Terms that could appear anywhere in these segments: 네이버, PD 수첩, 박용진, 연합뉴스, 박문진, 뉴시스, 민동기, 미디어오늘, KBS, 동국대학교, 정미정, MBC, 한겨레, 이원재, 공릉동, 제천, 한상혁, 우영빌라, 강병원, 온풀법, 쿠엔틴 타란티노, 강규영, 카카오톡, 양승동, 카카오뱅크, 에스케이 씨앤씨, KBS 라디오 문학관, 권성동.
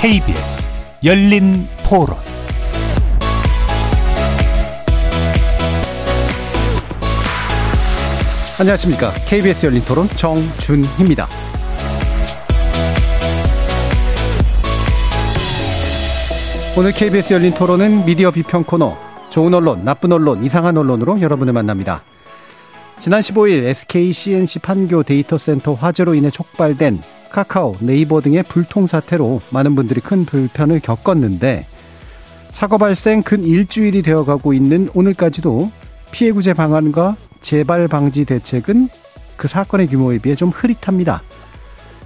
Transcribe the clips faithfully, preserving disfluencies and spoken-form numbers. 케이비에스 열린 토론. 안녕하십니까. 케이비에스 열린 토론 정준희입니다. 오늘 케이비에스 열린 토론은 미디어 비평 코너 좋은 언론, 나쁜 언론, 이상한 언론으로 여러분을 만납니다. 지난 십오일 에스케이 씨앤씨 판교 데이터센터 화재로 인해 촉발된 카카오, 네이버 등의 불통사태로 많은 분들이 큰 불편을 겪었는데, 사고 발생 근 일주일이 되어가고 있는 오늘까지도 피해 구제 방안과 재발 방지 대책은 그 사건의 규모에 비해 좀 흐릿합니다.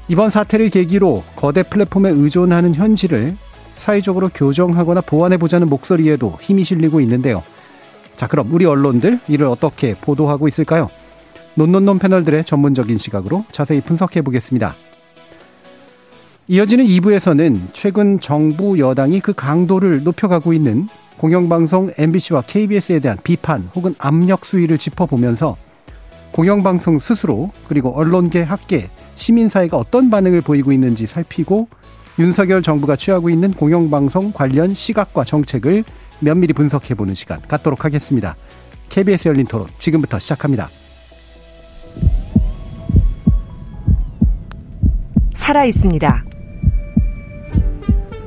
이번 사태를 계기로 거대 플랫폼에 의존하는 현실을 사회적으로 교정하거나 보완해보자는 목소리에도 힘이 실리고 있는데요. 자, 그럼 우리 언론들 이를 어떻게 보도하고 있을까요? 논논논 패널들의 전문적인 시각으로 자세히 분석해보겠습니다. 이어지는 이 부에서는 최근 정부 여당이 그 강도를 높여가고 있는 공영방송 엠비씨와 케이비에스에 대한 비판 혹은 압력 수위를 짚어보면서 공영방송 스스로, 그리고 언론계, 학계, 시민사회가 어떤 반응을 보이고 있는지 살피고, 윤석열 정부가 취하고 있는 공영방송 관련 시각과 정책을 면밀히 분석해보는 시간 갖도록 하겠습니다. 케이비에스 열린 토론 지금부터 시작합니다. 살아있습니다.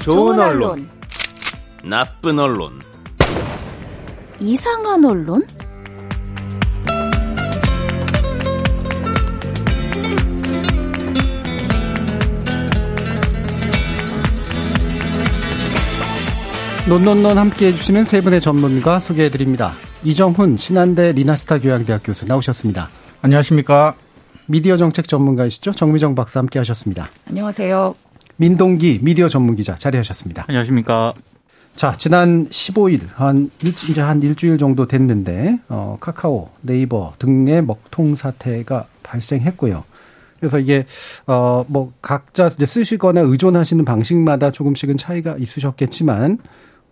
좋은 언론, 나쁜 언론, 이상한 언론? 논논논 함께해 주시는 세 분의 전문가 소개해드립니다. 이정훈 신한대 리나스타 교양대학 교수 나오셨습니다. 안녕하십니까. 미디어 정책 전문가이시죠. 정미정 박사 함께하셨습니다. 안녕하세요. 민동기 미디어 전문기자 자리하셨습니다. 안녕하십니까. 자, 지난 십오일, 한, 이제 한 일주일 정도 됐는데, 어, 카카오, 네이버 등의 먹통 사태가 발생했고요. 그래서 이게, 어, 뭐, 각자 이제 쓰시거나 의존하시는 방식마다 조금씩은 차이가 있으셨겠지만,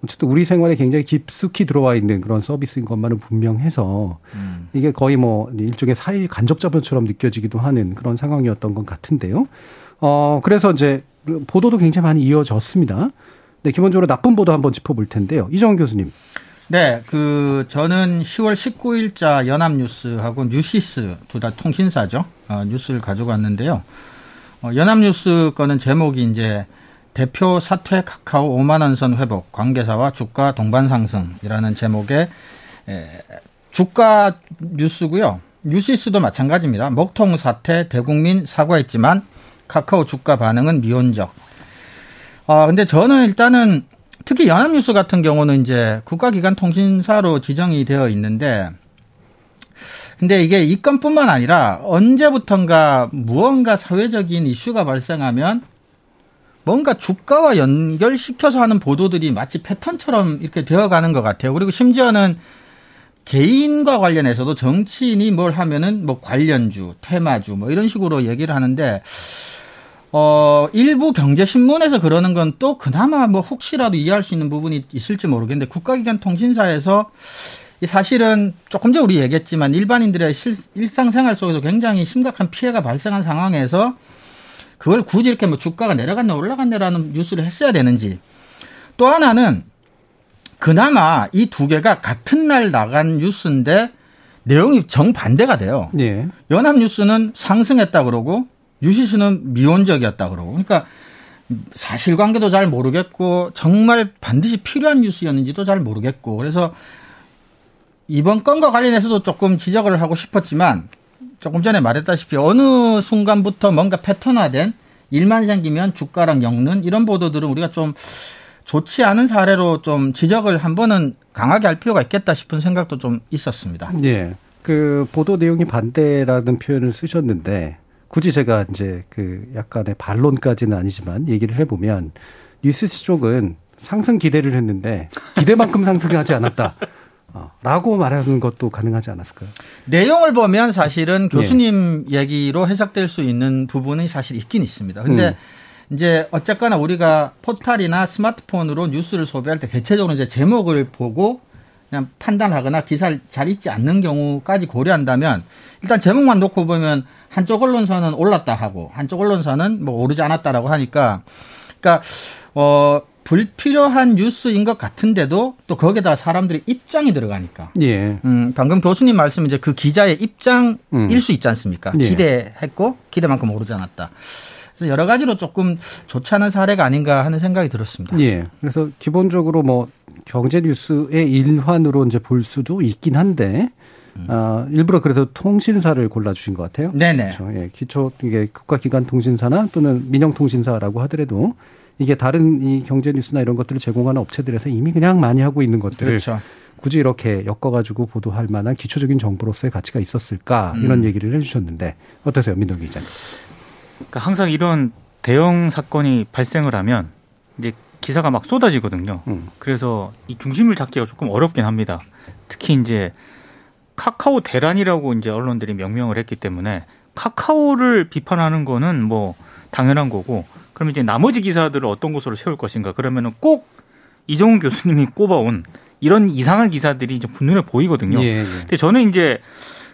어쨌든 우리 생활에 굉장히 깊숙이 들어와 있는 그런 서비스인 것만은 분명해서, 음. 이게 거의 뭐, 일종의 사회 간접자본처럼 느껴지기도 하는 그런 상황이었던 것 같은데요. 어, 그래서 이제, 보도도 굉장히 많이 이어졌습니다. 네, 기본적으로 나쁜 보도 한번 짚어볼 텐데요. 이정훈 교수님. 네, 그 저는 시월 십구일자 연합뉴스하고 뉴시스 두 다 통신사죠. 어, 뉴스를 가져갔는데요. 어, 연합뉴스 거는 제목이 이제 대표 사퇴 카카오 오만 원 선 회복, 관계사와 주가 동반 상승이라는 제목의 에, 주가 뉴스고요. 뉴시스도 마찬가지입니다. 먹통 사태 대국민 사과했지만 카카오 주가 반응은 미온적. 아, 근데 저는 일단은 특히 연합뉴스 같은 경우는 이제 국가기관 통신사로 지정이 되어 있는데, 근데 이게 이 건뿐만 아니라 언제부턴가 무언가 사회적인 이슈가 발생하면 뭔가 주가와 연결시켜서 하는 보도들이 마치 패턴처럼 이렇게 되어가는 것 같아요. 그리고 심지어는 개인과 관련해서도 정치인이 뭘 하면은 뭐 관련주, 테마주 뭐 이런 식으로 얘기를 하는데, 어, 일부 경제신문에서 그러는 건 또 그나마 뭐 혹시라도 이해할 수 있는 부분이 있을지 모르겠는데, 국가기관 통신사에서 이 사실은 조금 전에 우리 얘기했지만 일반인들의 실, 일상생활 속에서 굉장히 심각한 피해가 발생한 상황에서 그걸 굳이 이렇게 뭐 주가가 내려갔네 올라갔네라는 뉴스를 했어야 되는지. 또 하나는 그나마 이 두 개가 같은 날 나간 뉴스인데 내용이 정반대가 돼요. 예. 연합뉴스는 상승했다 그러고 뉴시스는 미온적이었다 그러고. 그러니까 사실관계도 잘 모르겠고 정말 반드시 필요한 뉴스였는지도 잘 모르겠고. 그래서 이번 건과 관련해서도 조금 지적을 하고 싶었지만, 조금 전에 말했다시피 어느 순간부터 뭔가 패턴화된 일만 생기면 주가랑 엮는 이런 보도들은 우리가 좀 좋지 않은 사례로 좀 지적을 한 번은 강하게 할 필요가 있겠다 싶은 생각도 좀 있었습니다. 예. 그 보도 내용이 반대라는 표현을 쓰셨는데 굳이 제가 이제 그 약간의 반론까지는 아니지만 얘기를 해보면 뉴시스 쪽은 상승 기대를 했는데 기대만큼 상승하지 않았다. 라고 말하는 것도 가능하지 않았을까요? 내용을 보면 사실은 교수님 예. 얘기로 해석될 수 있는 부분이 사실 있긴 있습니다. 근데 음. 이제 어쨌거나 우리가 포털이나 스마트폰으로 뉴스를 소비할 때 대체적으로 이제 제목을 보고 그냥 판단하거나 기사를 잘 읽지 않는 경우까지 고려한다면 일단 제목만 놓고 보면 한쪽 언론사는 올랐다 하고 한쪽 언론사는 뭐 오르지 않았다라고 하니까 그러니까 어. 불필요한 뉴스인 것 같은데도 또 거기에다가 사람들의 입장이 들어가니까. 예. 음, 방금 교수님 말씀 이제 그 기자의 입장일 음. 수 있지 않습니까? 예. 기대했고 기대만큼 오르지 않았다. 그래서 여러 가지로 조금 좋지 않은 사례가 아닌가 하는 생각이 들었습니다. 예. 그래서 기본적으로 뭐 경제 뉴스의 일환으로 이제 볼 수도 있긴 한데 음. 어, 일부러 그래서 통신사를 골라주신 것 같아요. 네네. 그렇죠? 예. 기초 이게 국가기관 통신사나 또는 민영 통신사라고 하더라도. 이게 다른 이 경제 뉴스나 이런 것들을 제공하는 업체들에서 이미 그냥 많이 하고 있는 것들을 그렇죠. 굳이 이렇게 엮어가지고 보도할 만한 기초적인 정보로서의 가치가 있었을까 음. 이런 얘기를 해주셨는데 어떠세요, 민동기 기자님? 그러니까 항상 이런 대형 사건이 발생을 하면 이제 기사가 막 쏟아지거든요. 음. 그래서 이 중심을 잡기가 조금 어렵긴 합니다. 특히 이제 카카오 대란이라고 이제 언론들이 명명을 했기 때문에 카카오를 비판하는 거는 뭐 당연한 거고. 그럼 이제 나머지 기사들을 어떤 곳으로 세울 것인가? 그러면은 꼭 이정훈 교수님이 꼽아온 이런 이상한 기사들이 이제 눈에 보이거든요. 예, 예. 근데 저는 이제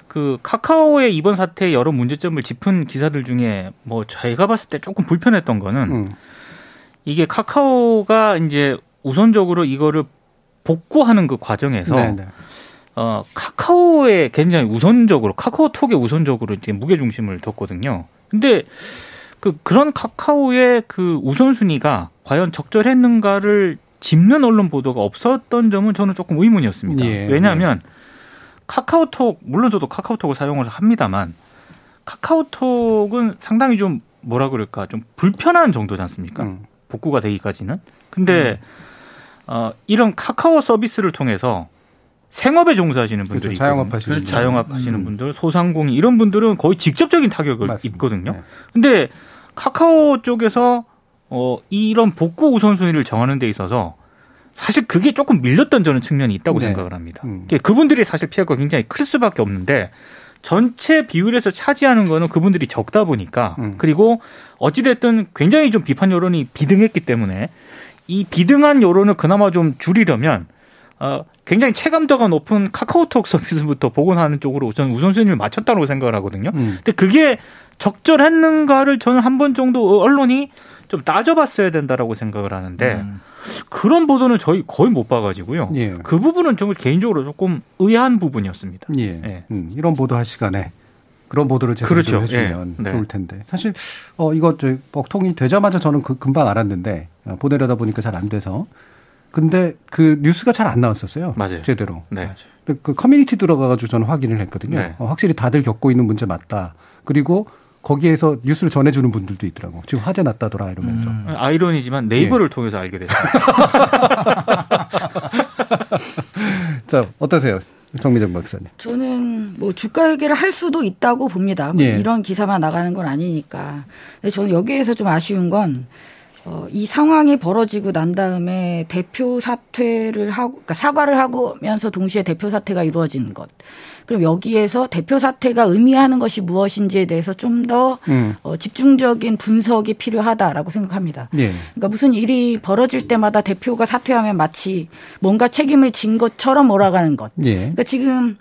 그 카카오의 이번 사태의 여러 문제점을 짚은 기사들 중에 뭐 제가 봤을 때 조금 불편했던 거는 음. 이게 카카오가 이제 우선적으로 이거를 복구하는 그 과정에서 네, 네. 어, 카카오에 굉장히 우선적으로 카카오톡에 우선적으로 이제 무게중심을 뒀거든요. 근데 그, 그런 카카오의 그 우선순위가 과연 적절했는가를 짚는 언론 보도가 없었던 점은 저는 조금 의문이었습니다. 예, 왜냐하면 예. 카카오톡, 물론 저도 카카오톡을 사용을 합니다만 카카오톡은 상당히 좀 뭐라 그럴까 좀 불편한 정도지 않습니까? 음. 복구가 되기까지는. 근데 음. 어, 이런 카카오 서비스를 통해서 생업에 종사하시는 분들이 그렇죠, 자영업 하시는, 자영업 하시는 음. 분들, 소상공인 이런 분들은 거의 직접적인 타격을 맞습니다. 입거든요. 네. 근데 카카오 쪽에서 어, 이런 복구 우선순위를 정하는 데 있어서 사실 그게 조금 밀렸던 저는 측면이 있다고 네. 생각을 합니다. 음. 그분들이 사실 피해가 굉장히 클 수밖에 없는데 전체 비율에서 차지하는 거는 그분들이 적다 보니까 음. 그리고 어찌됐든 굉장히 좀 비판 여론이 비등했기 때문에 이 비등한 여론을 그나마 좀 줄이려면 어, 굉장히 체감도가 높은 카카오톡 서비스부터 복원하는 쪽으로 우선 우선순위를 맞췄다고 생각을 하거든요. 음. 근데 그게 적절했는가를 저는 한 번 정도 언론이 좀 따져봤어야 된다라고 생각을 하는데 음. 그런 보도는 저희 거의 못 봐가지고요. 예. 그 부분은 정말 개인적으로 조금 의아한 부분이었습니다. 예. 예. 음, 이런 보도할 시간에 그런 보도를 제대로 그렇죠. 해주면 예. 네. 좋을 텐데 사실 어, 이거 저 먹통이 되자마자 저는 그, 금방 알았는데 보내려다 보니까 잘 안 돼서. 근데 그 뉴스가 잘 안 나왔었어요. 맞아요. 제대로. 네. 맞아요. 그 커뮤니티 들어가가지고 저는 확인을 했거든요. 네. 어, 확실히 다들 겪고 있는 문제 맞다. 그리고 거기에서 뉴스를 전해주는 분들도 있더라고. 지금 화제 났다더라 이러면서. 음. 아이러니지만 네이버를 예. 통해서 알게 됐습니다. 자, 어떠세요? 정미정 박사님. 저는 뭐 주가 얘기를 할 수도 있다고 봅니다. 뭐 예. 이런 기사만 나가는 건 아니니까. 근데 저는 여기에서 좀 아쉬운 건 어, 이 상황이 벌어지고 난 다음에 대표 사퇴를 하고, 그러니까 사과를 하면서 동시에 대표 사퇴가 이루어지는 것. 그럼 여기에서 대표 사퇴가 의미하는 것이 무엇인지에 대해서 좀 더 음. 어, 집중적인 분석이 필요하다라고 생각합니다. 예. 그러니까 무슨 일이 벌어질 때마다 대표가 사퇴하면 마치 뭔가 책임을 진 것처럼 몰아가는 것. 예. 그러니까 지금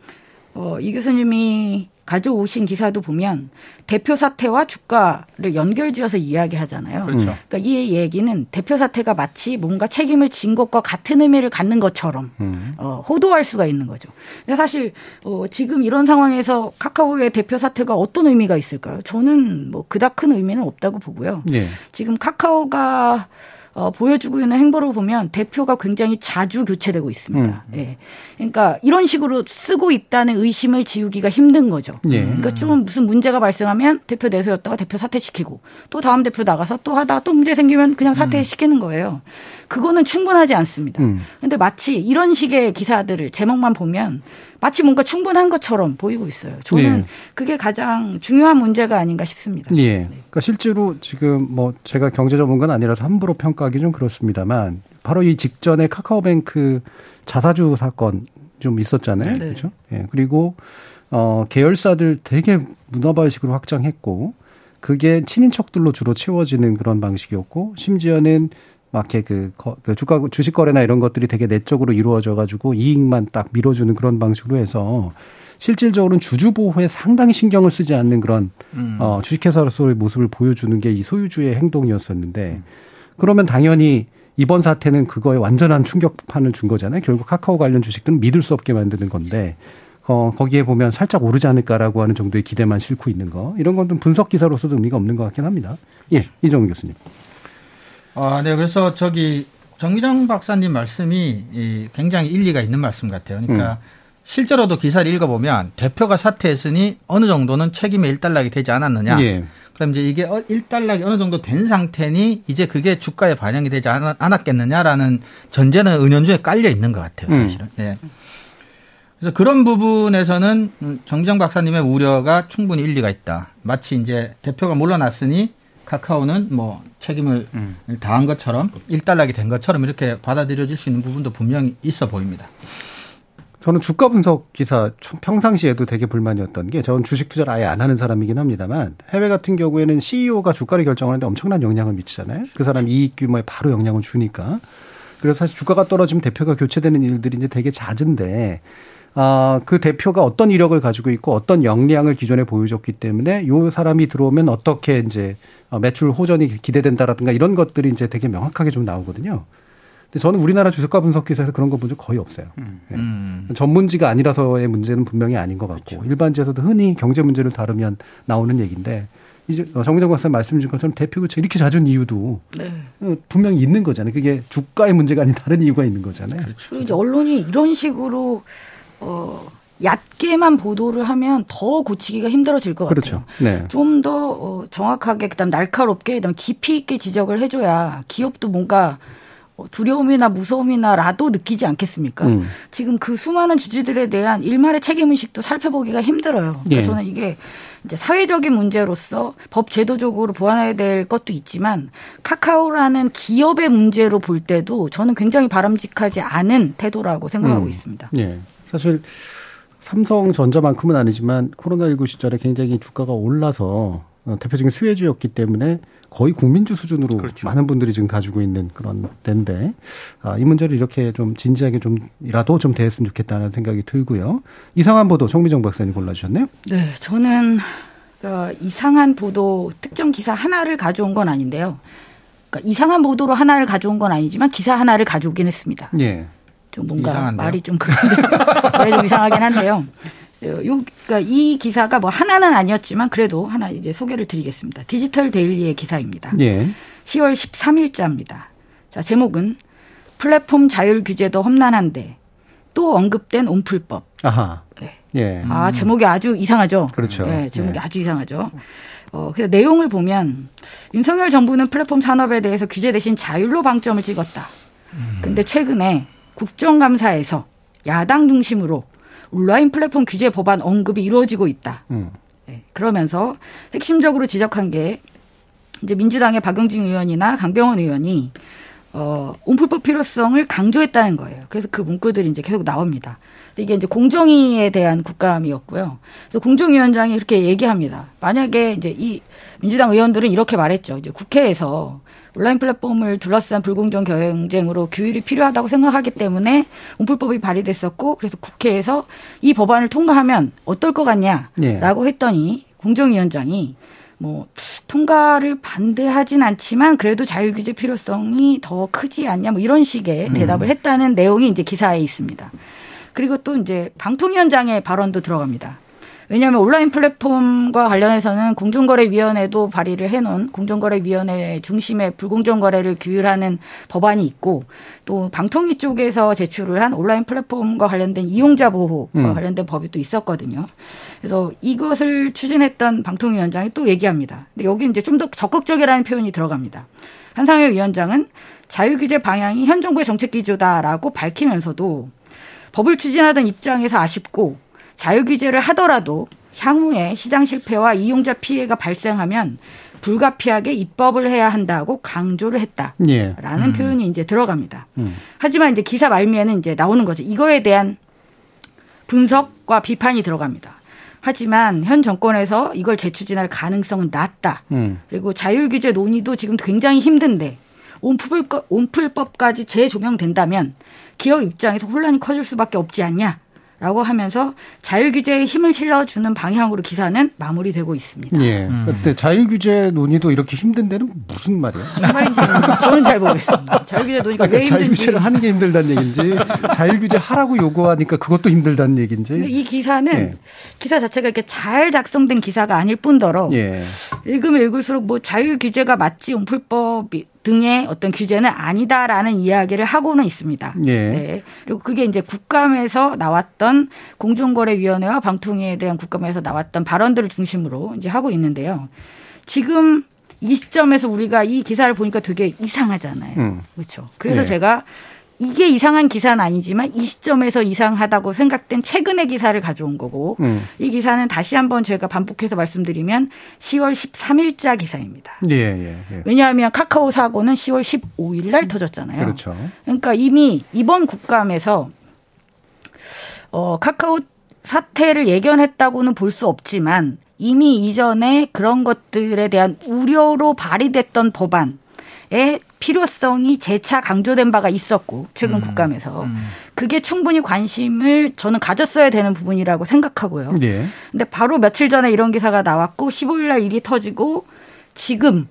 어, 이 교수님이 가져오신 기사도 보면 대표 사태와 주가를 연결지어서 이야기하잖아요. 그렇죠. 그러니까 이 얘기는 대표 사태가 마치 뭔가 책임을 진 것과 같은 의미를 갖는 것처럼 음. 어, 호도할 수가 있는 거죠. 근데 사실 어, 지금 이런 상황에서 카카오의 대표 사태가 어떤 의미가 있을까요? 저는 뭐 그닥 큰 의미는 없다고 보고요. 예. 지금 카카오가 어, 보여주고 있는 행보를 보면 대표가 굉장히 자주 교체되고 있습니다. 음. 예. 그러니까 이런 식으로 쓰고 있다는 의심을 지우기가 힘든 거죠. 예. 그러니까 좀 무슨 문제가 발생하면 대표 내세웠다가 대표 사퇴시키고 또 다음 대표 나가서 또 하다가 또 문제 생기면 그냥 사퇴시키는 거예요. 그거는 충분하지 않습니다. 음. 근데 마치 이런 식의 기사들을 제목만 보면 마치 뭔가 충분한 것처럼 보이고 있어요. 저는 예. 그게 가장 중요한 문제가 아닌가 싶습니다. 예. 네. 그러니까 실제로 지금 뭐 제가 경제 전문가는 아니라서 함부로 평가하기 좀 그렇습니다만 바로 이 직전에 카카오뱅크 자사주 사건 좀 있었잖아요. 네. 그렇죠? 예. 그리고 어, 계열사들 되게 문화발식으로 확장했고 그게 친인척들로 주로 채워지는 그런 방식이었고 심지어는 막 그 주가 주식 거래나 이런 것들이 되게 내적으로 이루어져 가지고 이익만 딱 밀어주는 그런 방식으로 해서 실질적으로는 주주 보호에 상당히 신경을 쓰지 않는 그런 음. 어, 주식회사로서의 모습을 보여주는 게 이 소유주의 행동이었었는데 음. 그러면 당연히 이번 사태는 그거에 완전한 충격판을 준 거잖아요. 결국 카카오 관련 주식들은 믿을 수 없게 만드는 건데. 어, 거기에 보면 살짝 오르지 않을까라고 하는 정도의 기대만 싣고 있는 거. 이런 건 좀 분석 기사로서도 의미가 없는 것 같긴 합니다. 예, 이정훈 교수님. 아, 네. 그래서 저기 정미정 박사님 말씀이 이 굉장히 일리가 있는 말씀 같아요. 그러니까 음. 실제로도 기사를 읽어보면 대표가 사퇴했으니 어느 정도는 책임의 일단락이 되지 않았느냐. 예. 그럼 이제 이게 일단락이 어느 정도 된 상태니 이제 그게 주가에 반영이 되지 않았겠느냐라는 전제는 은연중에 깔려 있는 것 같아요. 사실은. 음. 예. 그래서 그런 부분에서는 정정 박사님의 우려가 충분히 일리가 있다. 마치 이제 대표가 물러났으니 카카오는 뭐 책임을 음. 다한 것처럼 일단락이 된 것처럼 이렇게 받아들여질 수 있는 부분도 분명히 있어 보입니다. 저는 주가 분석 기사 평상시에도 되게 불만이었던 게 저는 주식 투자를 아예 안 하는 사람이긴 합니다만 해외 같은 경우에는 씨이오가 주가를 결정하는데 엄청난 영향을 미치잖아요. 그 사람 이익 규모에 바로 영향을 주니까. 그래서 사실 주가가 떨어지면 대표가 교체되는 일들이 이제 되게 잦은데 아, 그 대표가 어떤 이력을 가지고 있고 어떤 역량을 기존에 보여줬기 때문에 요 사람이 들어오면 어떻게 이제 매출 호전이 기대된다라든가 이런 것들이 이제 되게 명확하게 좀 나오거든요. 근데 저는 우리나라 주식과 분석 기사에서 그런 거 본 적 거의 없어요. 음. 네. 전문지가 아니라서의 문제는 분명히 아닌 것 같고 그렇죠. 일반지에서도 흔히 경제 문제를 다루면 나오는 얘기인데 이제 정미정 박사님 말씀 주신 것처럼 대표 교체 이렇게 잦은 이유도 네. 분명히 있는 거잖아요. 그게 주가의 문제가 아닌 다른 이유가 있는 거잖아요. 그렇죠. 그리고 이제 언론이 이런 식으로 어, 얕게만 보도를 하면 더 고치기가 힘들어질 것 그렇죠. 같아요. 네. 좀 더 어, 정확하게, 그다음 날카롭게, 그다음 깊이 있게 지적을 해줘야 기업도 뭔가 두려움이나 무서움이나라도 느끼지 않겠습니까? 음. 지금 그 수많은 주주들에 대한 일말의 책임의식도 살펴보기가 힘들어요. 그래서 예. 저는 이게 이제 사회적인 문제로서 법 제도적으로 보완해야 될 것도 있지만 카카오라는 기업의 문제로 볼 때도 저는 굉장히 바람직하지 않은 태도라고 생각하고 음. 있습니다. 예. 사실 삼성전자만큼은 아니지만 코로나십구 시절에 굉장히 주가가 올라서 대표적인 수혜주였기 때문에 거의 국민주 수준으로 그렇죠. 많은 분들이 지금 가지고 있는 그런 데인데 아, 이 문제를 이렇게 좀 진지하게 좀이라도 좀 대했으면 좋겠다는 생각이 들고요. 이상한 보도 정미정 박사님 골라주셨네요. 네, 저는 그 이상한 보도 특정 기사 하나를 가져온 건 아닌데요. 그러니까 이상한 보도로 하나를 가져온 건 아니지만 기사 하나를 가져오긴 했습니다. 예. 좀 뭔가 이상한데요? 말이 좀 그런데 말이 좀 이상하긴 한데요. 요, 그러니까 이 기사가 뭐 하나는 아니었지만 그래도 하나 이제 소개를 드리겠습니다. 디지털 데일리의 기사입니다. 예. 시월 십삼일자입니다. 자, 제목은 플랫폼 자율 규제도 험난한데 또 언급된 온풀법. 아하. 네. 예. 아, 제목이 아주 이상하죠. 그렇죠. 네, 제목이 예. 아주 이상하죠. 어, 그래서 내용을 보면 윤석열 정부는 플랫폼 산업에 대해서 규제 대신 자율로 방점을 찍었다. 음. 근데 최근에 국정감사에서 야당 중심으로 온라인 플랫폼 규제 법안 언급이 이루어지고 있다. 음. 네, 그러면서 핵심적으로 지적한 게 이제 민주당의 박용진 의원이나 강병원 의원이 어, 온풀법 필요성을 강조했다는 거예요. 그래서 그 문구들이 이제 계속 나옵니다. 이게 이제 공정위에 대한 국감이었고요. 그래서 공정위원장이 이렇게 얘기합니다. 만약에 이제 이 민주당 의원들은 이렇게 말했죠. 이제 국회에서 온라인 플랫폼을 둘러싼 불공정 경쟁으로 규율이 필요하다고 생각하기 때문에 온풀법이 발의됐었고 그래서 국회에서 이 법안을 통과하면 어떨 것 같냐라고 네. 했더니 공정위원장이 뭐 통과를 반대하진 않지만 그래도 자율 규제 필요성이 더 크지 않냐 뭐 이런 식의 음. 대답을 했다는 내용이 이제 기사에 있습니다. 그리고 또 이제 방통위원장의 발언도 들어갑니다. 왜냐하면 온라인 플랫폼과 관련해서는 공정거래위원회도 발의를 해놓은 공정거래위원회 중심의 불공정거래를 규율하는 법안이 있고 또 방통위 쪽에서 제출을 한 온라인 플랫폼과 관련된 이용자 보호와 음. 관련된 법이 또 있었거든요. 그래서 이것을 추진했던 방통위원장이 또 얘기합니다. 근데 여기 이제 좀 더 적극적이라는 표현이 들어갑니다. 한상혁 위원장은 자율 규제 방향이 현 정부의 정책 기조다라고 밝히면서도 법을 추진하던 입장에서 아쉽고 자유규제를 하더라도 향후에 시장 실패와 이용자 피해가 발생하면 불가피하게 입법을 해야 한다고 강조를 했다라는 예. 음. 표현이 이제 들어갑니다. 음. 하지만 이제 기사 말미에는 이제 나오는 거죠. 이거에 대한 분석과 비판이 들어갑니다. 하지만 현 정권에서 이걸 재추진할 가능성은 낮다. 음. 그리고 자율규제 논의도 지금 굉장히 힘든데 온풀법까지 재조명된다면 기업 입장에서 혼란이 커질 수밖에 없지 않냐라고 하면서 자율규제에 힘을 실어주는 방향으로 기사는 마무리되고 있습니다. 예. 음. 그때 자율규제 논의도 이렇게 힘든 데는 무슨 말이에요? 무슨 말인지 저는 잘 모르겠습니다. 자율규제 논의가 그러니까 왜 힘든지. 자율규제를 하는 게 힘들다는 얘기인지 자율규제 하라고 요구하니까 그것도 힘들다는 얘기인지. 근데 이 기사는 예. 기사 자체가 이렇게 잘 작성된 기사가 아닐 뿐더러 예. 읽으면 읽을수록 뭐 자율규제가 맞지 온풀법이 등의 어떤 규제는 아니다라는 이야기를 하고는 있습니다. 예. 네. 그리고 그게 이제 국감에서 나왔던 공정거래위원회와 방통위에 대한 국감에서 나왔던 발언들을 중심으로 이제 하고 있는데요. 지금 이 시점에서 우리가 이 기사를 보니까 되게 이상하잖아요. 음. 그렇죠. 그래서 예. 제가 이게 이상한 기사는 아니지만 이 시점에서 이상하다고 생각된 최근의 기사를 가져온 거고 음. 이 기사는 다시 한번 제가 반복해서 말씀드리면 시월 십삼일자 기사입니다. 예, 예, 예. 왜냐하면 카카오 사고는 시월 십오일 날 음. 터졌잖아요. 그렇죠. 그러니까 이미 이번 국감에서 어, 카카오 사태를 예견했다고는 볼 수 없지만 이미 이전에 그런 것들에 대한 우려로 발의됐던 법안 의 필요성이 재차 강조된 바가 있었고 최근 음, 국감에서 음. 그게 충분히 관심을 저는 가졌어야 되는 부분이라고 생각하고요. 그런데 예. 바로 며칠 전에 이런 기사가 나왔고 십오일날 일이 터지고 지금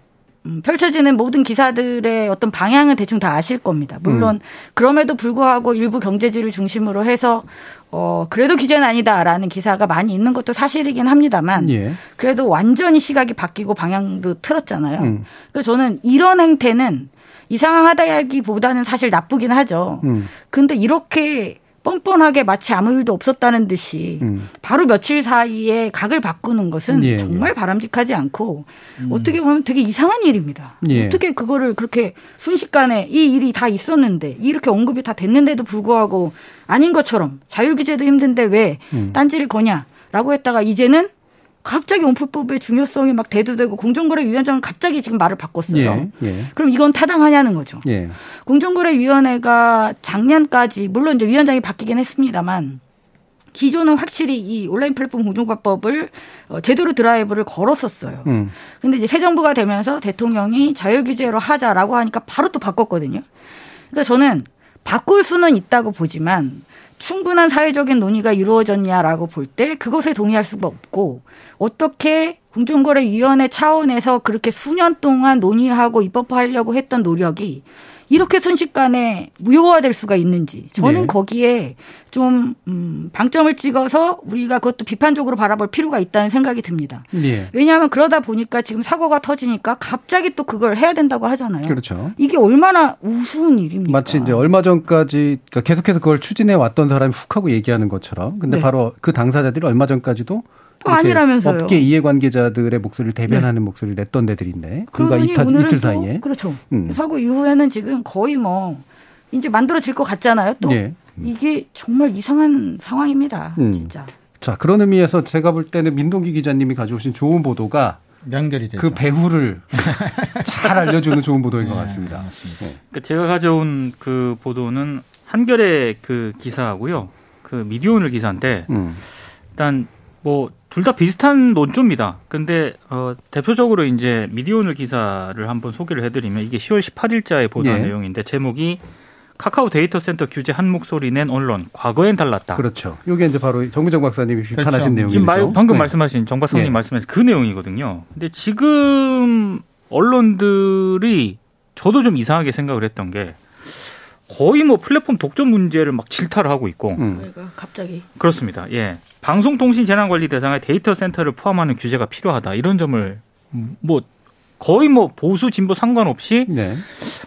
펼쳐지는 모든 기사들의 어떤 방향은 대충 다 아실 겁니다. 물론 음. 그럼에도 불구하고 일부 경제지를 중심으로 해서 어, 그래도 규제는 아니다라는 기사가 많이 있는 것도 사실이긴 합니다만 예. 그래도 완전히 시각이 바뀌고 방향도 틀었잖아요. 음. 그래서 저는 이런 행태는 이상하다기보다는 사실 나쁘긴 하죠. 음. 근데 이렇게 뻔뻔하게 마치 아무 일도 없었다는 듯이 음. 바로 며칠 사이에 각을 바꾸는 것은 예, 정말 예. 바람직하지 않고 음. 어떻게 보면 되게 이상한 일입니다. 예. 어떻게 그거를 그렇게 순식간에 이 일이 다 있었는데 이렇게 언급이 다 됐는데도 불구하고 아닌 것처럼 자율규제도 힘든데 왜 음. 딴지를 거냐라고 했다가 이제는 갑자기 온풀법의 중요성이 막 대두되고 공정거래위원장은 갑자기 지금 말을 바꿨어요. 예, 예. 그럼 이건 타당하냐는 거죠. 예. 공정거래위원회가 작년까지 물론 이제 위원장이 바뀌긴 했습니다만 기존은 확실히 이 온라인 플랫폼 공정거래법을 어, 제대로 드라이브를 걸었었어요. 음. 근데 이제 새 정부가 되면서 대통령이 자율규제로 하자라고 하니까 바로 또 바꿨거든요. 그러니까 저는 바꿀 수는 있다고 보지만 충분한 사회적인 논의가 이루어졌냐라고 볼 때 그것에 동의할 수가 없고 어떻게 공정거래위원회 차원에서 그렇게 수년 동안 논의하고 입법하려고 했던 노력이 이렇게 순식간에 무효화될 수가 있는지 저는 네. 거기에 좀 음, 방점을 찍어서 우리가 그것도 비판적으로 바라볼 필요가 있다는 생각이 듭니다. 네. 왜냐하면 그러다 보니까 지금 사고가 터지니까 갑자기 또 그걸 해야 된다고 하잖아요. 그렇죠. 이게 얼마나 우스운 일입니까? 마치 이제 얼마 전까지 그러니까 계속해서 그걸 추진해 왔던 사람이 훅 하고 얘기하는 것처럼 근데 네. 바로 그 당사자들이 얼마 전까지도 아니라면서요. 업계 이해관계자들의 목소리를 대변하는 네. 목소리를 냈던 데들인데 그러니까 이틀, 이틀 사이에. 그렇죠. 음. 사고 이후에는 지금 거의 뭐 이제 만들어질 것 같잖아요. 또 네. 음. 이게 정말 이상한 상황입니다. 음. 진짜. 자 그런 의미에서 제가 볼 때는 민동기 기자님이 가져오신 좋은 보도가 연결이 되죠. 그 배후를 잘 알려주는 좋은 보도인 것 같습니다. 네, 네. 그러니까 제가 가져온 그 보도는 한겨레 그 기사하고요. 그 미디어오늘 기사인데 음. 일단 뭐 둘 다 비슷한 논조입니다. 근데 어, 대표적으로 이제 미디어오늘 기사를 한번 소개를 해드리면 이게 시월 십팔일자에 보도한 네. 내용인데 제목이 카카오 데이터 센터 규제 한 목소리 낸 언론 과거엔 달랐다. 그렇죠. 이게 이제 바로 정미정 박사님이 그렇죠. 비판하신 내용이죠. 말, 방금 네. 말씀하신 정 박사님이 네. 말씀하신 그 내용이거든요. 근데 지금 언론들이 저도 좀 이상하게 생각을 했던 게. 거의 뭐 플랫폼 독점 문제를 막 질타를 하고 있고. 음. 갑자기. 그렇습니다. 예. 방송통신재난관리 대상의 데이터 센터를 포함하는 규제가 필요하다. 이런 점을 뭐 거의 뭐 보수 진보 상관없이 네.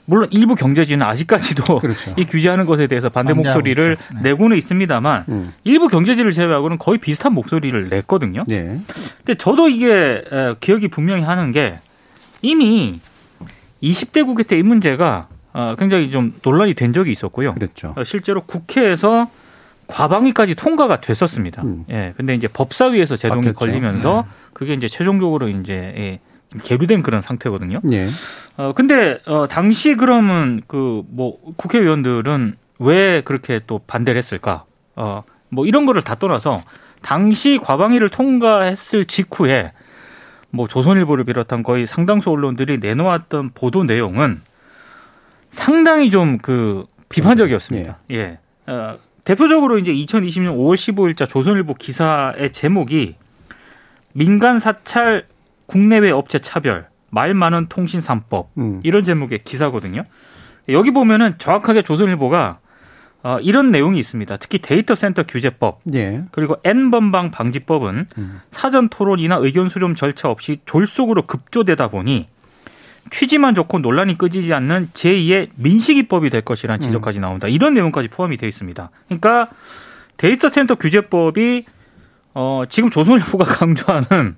물론 일부 경제지는 아직까지도 그렇죠. 이 규제하는 것에 대해서 반대 목소리를 네. 내고는 있습니다만 음. 일부 경제지를 제외하고는 거의 비슷한 목소리를 냈거든요. 네. 근데 저도 이게 기억이 분명히 하는 게 이미 이십 대 국회 때 이 문제가 굉장히 좀 논란이 된 적이 있었고요. 그랬죠. 실제로 국회에서 과방위까지 통과가 됐었습니다. 음. 예. 근데 이제 법사위에서 제동이 맞겠죠. 걸리면서 네. 그게 이제 최종적으로 이제 예, 계류된 그런 상태거든요. 예. 어 근데 어 당시 그러면 그 뭐 국회의원들은 왜 그렇게 또 반대를 했을까? 어 뭐 이런 거를 다 떠나서 당시 과방위를 통과했을 직후에 뭐 조선일보를 비롯한 거의 상당수 언론들이 내놓았던 보도 내용은 상당히 좀 그 비판적이었습니다. 네. 예. 어, 대표적으로 이제 이천이십년 오월 십오일자 조선일보 기사의 제목이 민간 사찰, 국내외 업체 차별, 말 많은 통신 삼법 음. 이런 제목의 기사거든요. 여기 보면은 정확하게 조선일보가 어, 이런 내용이 있습니다. 특히 데이터 센터 규제법 예. 그리고 N번방 방지법은 음. 사전 토론이나 의견 수렴 절차 없이 졸속으로 급조되다 보니 취지만 좋고 논란이 끄지지 않는 제이의 민식이법이 될 것이라는 지적까지 나온다. 이런 내용까지 포함이 되어 있습니다. 그러니까 데이터 센터 규제법이 어, 지금 조선일보가 강조하는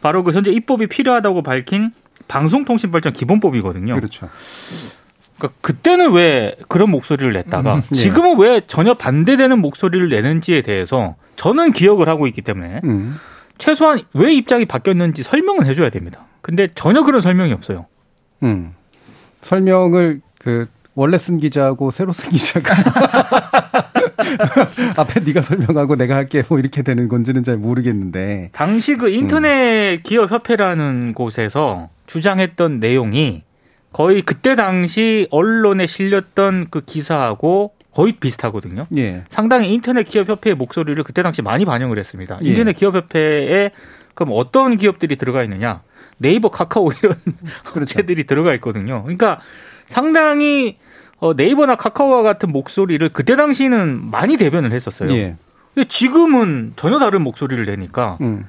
바로 그 현재 입법이 필요하다고 밝힌 방송통신발전 기본법이거든요. 그렇죠. 그러니까 그때는 왜 그런 목소리를 냈다가 지금은 왜 전혀 반대되는 목소리를 내는지에 대해서 저는 기억을 하고 있기 때문에 음. 최소한 왜 입장이 바뀌었는지 설명은 해줘야 됩니다. 근데 전혀 그런 설명이 없어요. 음. 설명을 그 원래 쓴 기자하고 새로 쓴 기자가 앞에 네가 설명하고 내가 할게 뭐 이렇게 되는 건지는 잘 모르겠는데 당시 그 인터넷 기업협회라는 곳에서 주장했던 내용이 거의 그때 당시 언론에 실렸던 그 기사하고 거의 비슷하거든요. 예. 상당히 인터넷 기업협회의 목소리를 그때 당시 많이 반영을 했습니다. 인터넷 예. 기업협회에 그럼 어떤 기업들이 들어가 있느냐? 네이버, 카카오 이런 그렇죠. 업체들이 들어가 있거든요. 그러니까 상당히 네이버나 카카오와 같은 목소리를 그때 당시는 많이 대변을 했었어요. 예. 근데 지금은 전혀 다른 목소리를 내니까 음.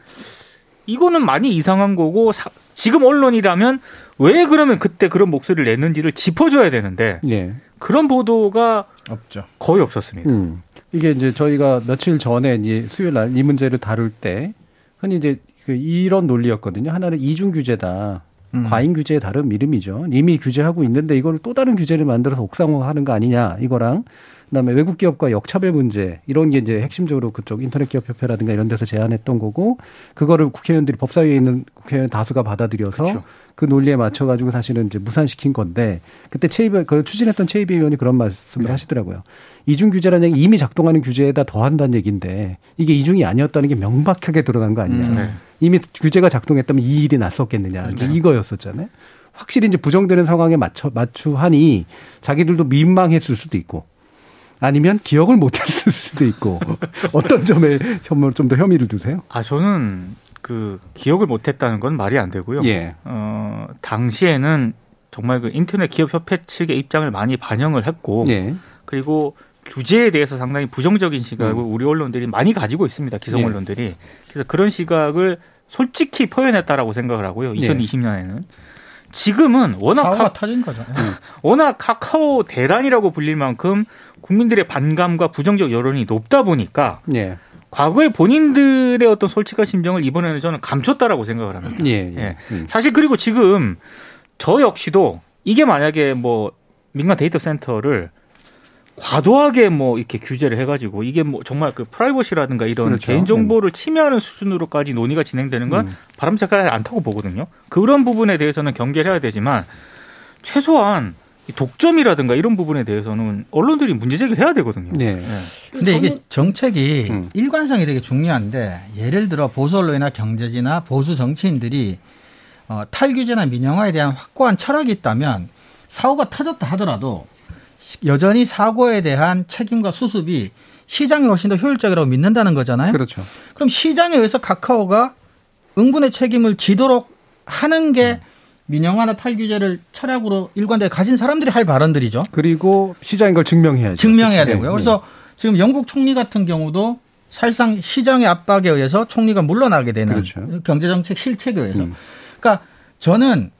이거는 많이 이상한 거고 사, 지금 언론이라면 왜 그러면 그때 그런 목소리를 냈는지를 짚어줘야 되는데 예. 그런 보도가 없죠. 거의 없었습니다. 음. 이게 이제 저희가 며칠 전에 이제 수요일 날 이 문제를 다룰 때 흔히 이제 이런 논리였거든요. 하나는 이중 규제다. 음. 과잉 규제의 다른 이름이죠. 이미 규제하고 있는데 이걸 또 다른 규제를 만들어서 옥상화하는 거 아니냐 이거랑 그다음에 외국 기업과 역차별 문제 이런 게 이제 핵심적으로 그쪽 인터넷 기업 협회라든가 이런 데서 제안했던 거고 그거를 국회의원들이 법사위에 있는 국회의원 다수가 받아들여서 그쵸. 그 논리에 맞춰 가지고 사실은 이제 무산시킨 건데 그때 최입 그 추진했던 최입 의원이 그런 말씀을 네. 하시더라고요. 이중 규제라는 얘기 이미 작동하는 규제에다 더한다는 얘기인데 이게 이중이 아니었다는 게 명백하게 드러난 거 아니냐. 음, 네. 이미 규제가 작동했다면 이 일이 났었겠느냐. 네. 이거였었잖아요. 확실히 이제 부정되는 상황에 맞춰 맞추하니 자기들도 민망했을 수도 있고. 아니면 기억을 못했을 수도 있고 어떤 점에 좀 더 혐의를 두세요? 아 저는 그 기억을 못했다는 건 말이 안 되고요. 예. 어 당시에는 정말 그 인터넷 기업 협회 측의 입장을 많이 반영을 했고, 예. 그리고 규제에 대해서 상당히 부정적인 시각을 음. 우리 언론들이 많이 가지고 있습니다. 기성 언론들이 예. 그래서 그런 시각을 솔직히 표현했다라고 생각을 하고요. 이천이십 년에는. 지금은 워낙 사고가 카... 터진 거죠. 워낙 카카오 대란이라고 불릴 만큼 국민들의 반감과 부정적 여론이 높다 보니까 예. 과거에 본인들의 어떤 솔직한 심정을 이번에는 저는 감췄다라고 생각을 합니다. 예, 예. 예. 음. 사실 그리고 지금 저 역시도 이게 만약에 뭐 민간 데이터 센터를 과도하게 뭐 이렇게 규제를 해가지고 이게 뭐 정말 그 프라이버시라든가 이런 그렇죠. 개인정보를 침해하는 수준으로까지 논의가 진행되는 건 음. 바람직하지 않다고 보거든요. 그런 부분에 대해서는 경계를 해야 되지만 최소한 독점이라든가 이런 부분에 대해서는 언론들이 문제제기를 해야 되거든요. 네. 네. 근데 이게 정책이 음. 일관성이 되게 중요한데 예를 들어 보수 언론이나 경제지나 보수 정치인들이 어, 탈규제나 민영화에 대한 확고한 철학이 있다면 사고가 터졌다 하더라도 여전히 사고에 대한 책임과 수습이 시장이 훨씬 더 효율적이라고 믿는다는 거잖아요. 그렇죠. 그럼 시장에 의해서 카카오가 응분의 책임을 지도록 하는 게 민영화나 탈규제를 철학으로 일관되게 가진 사람들이 할 발언들이죠. 그리고 시장인 걸 증명해야죠. 증명해야 그렇죠. 되고요. 그래서 네. 지금 영국 총리 같은 경우도 사실상 시장의 압박에 의해서 총리가 물러나게 되는 그렇죠. 경제정책 실책에 의해서. 음. 그러니까 저는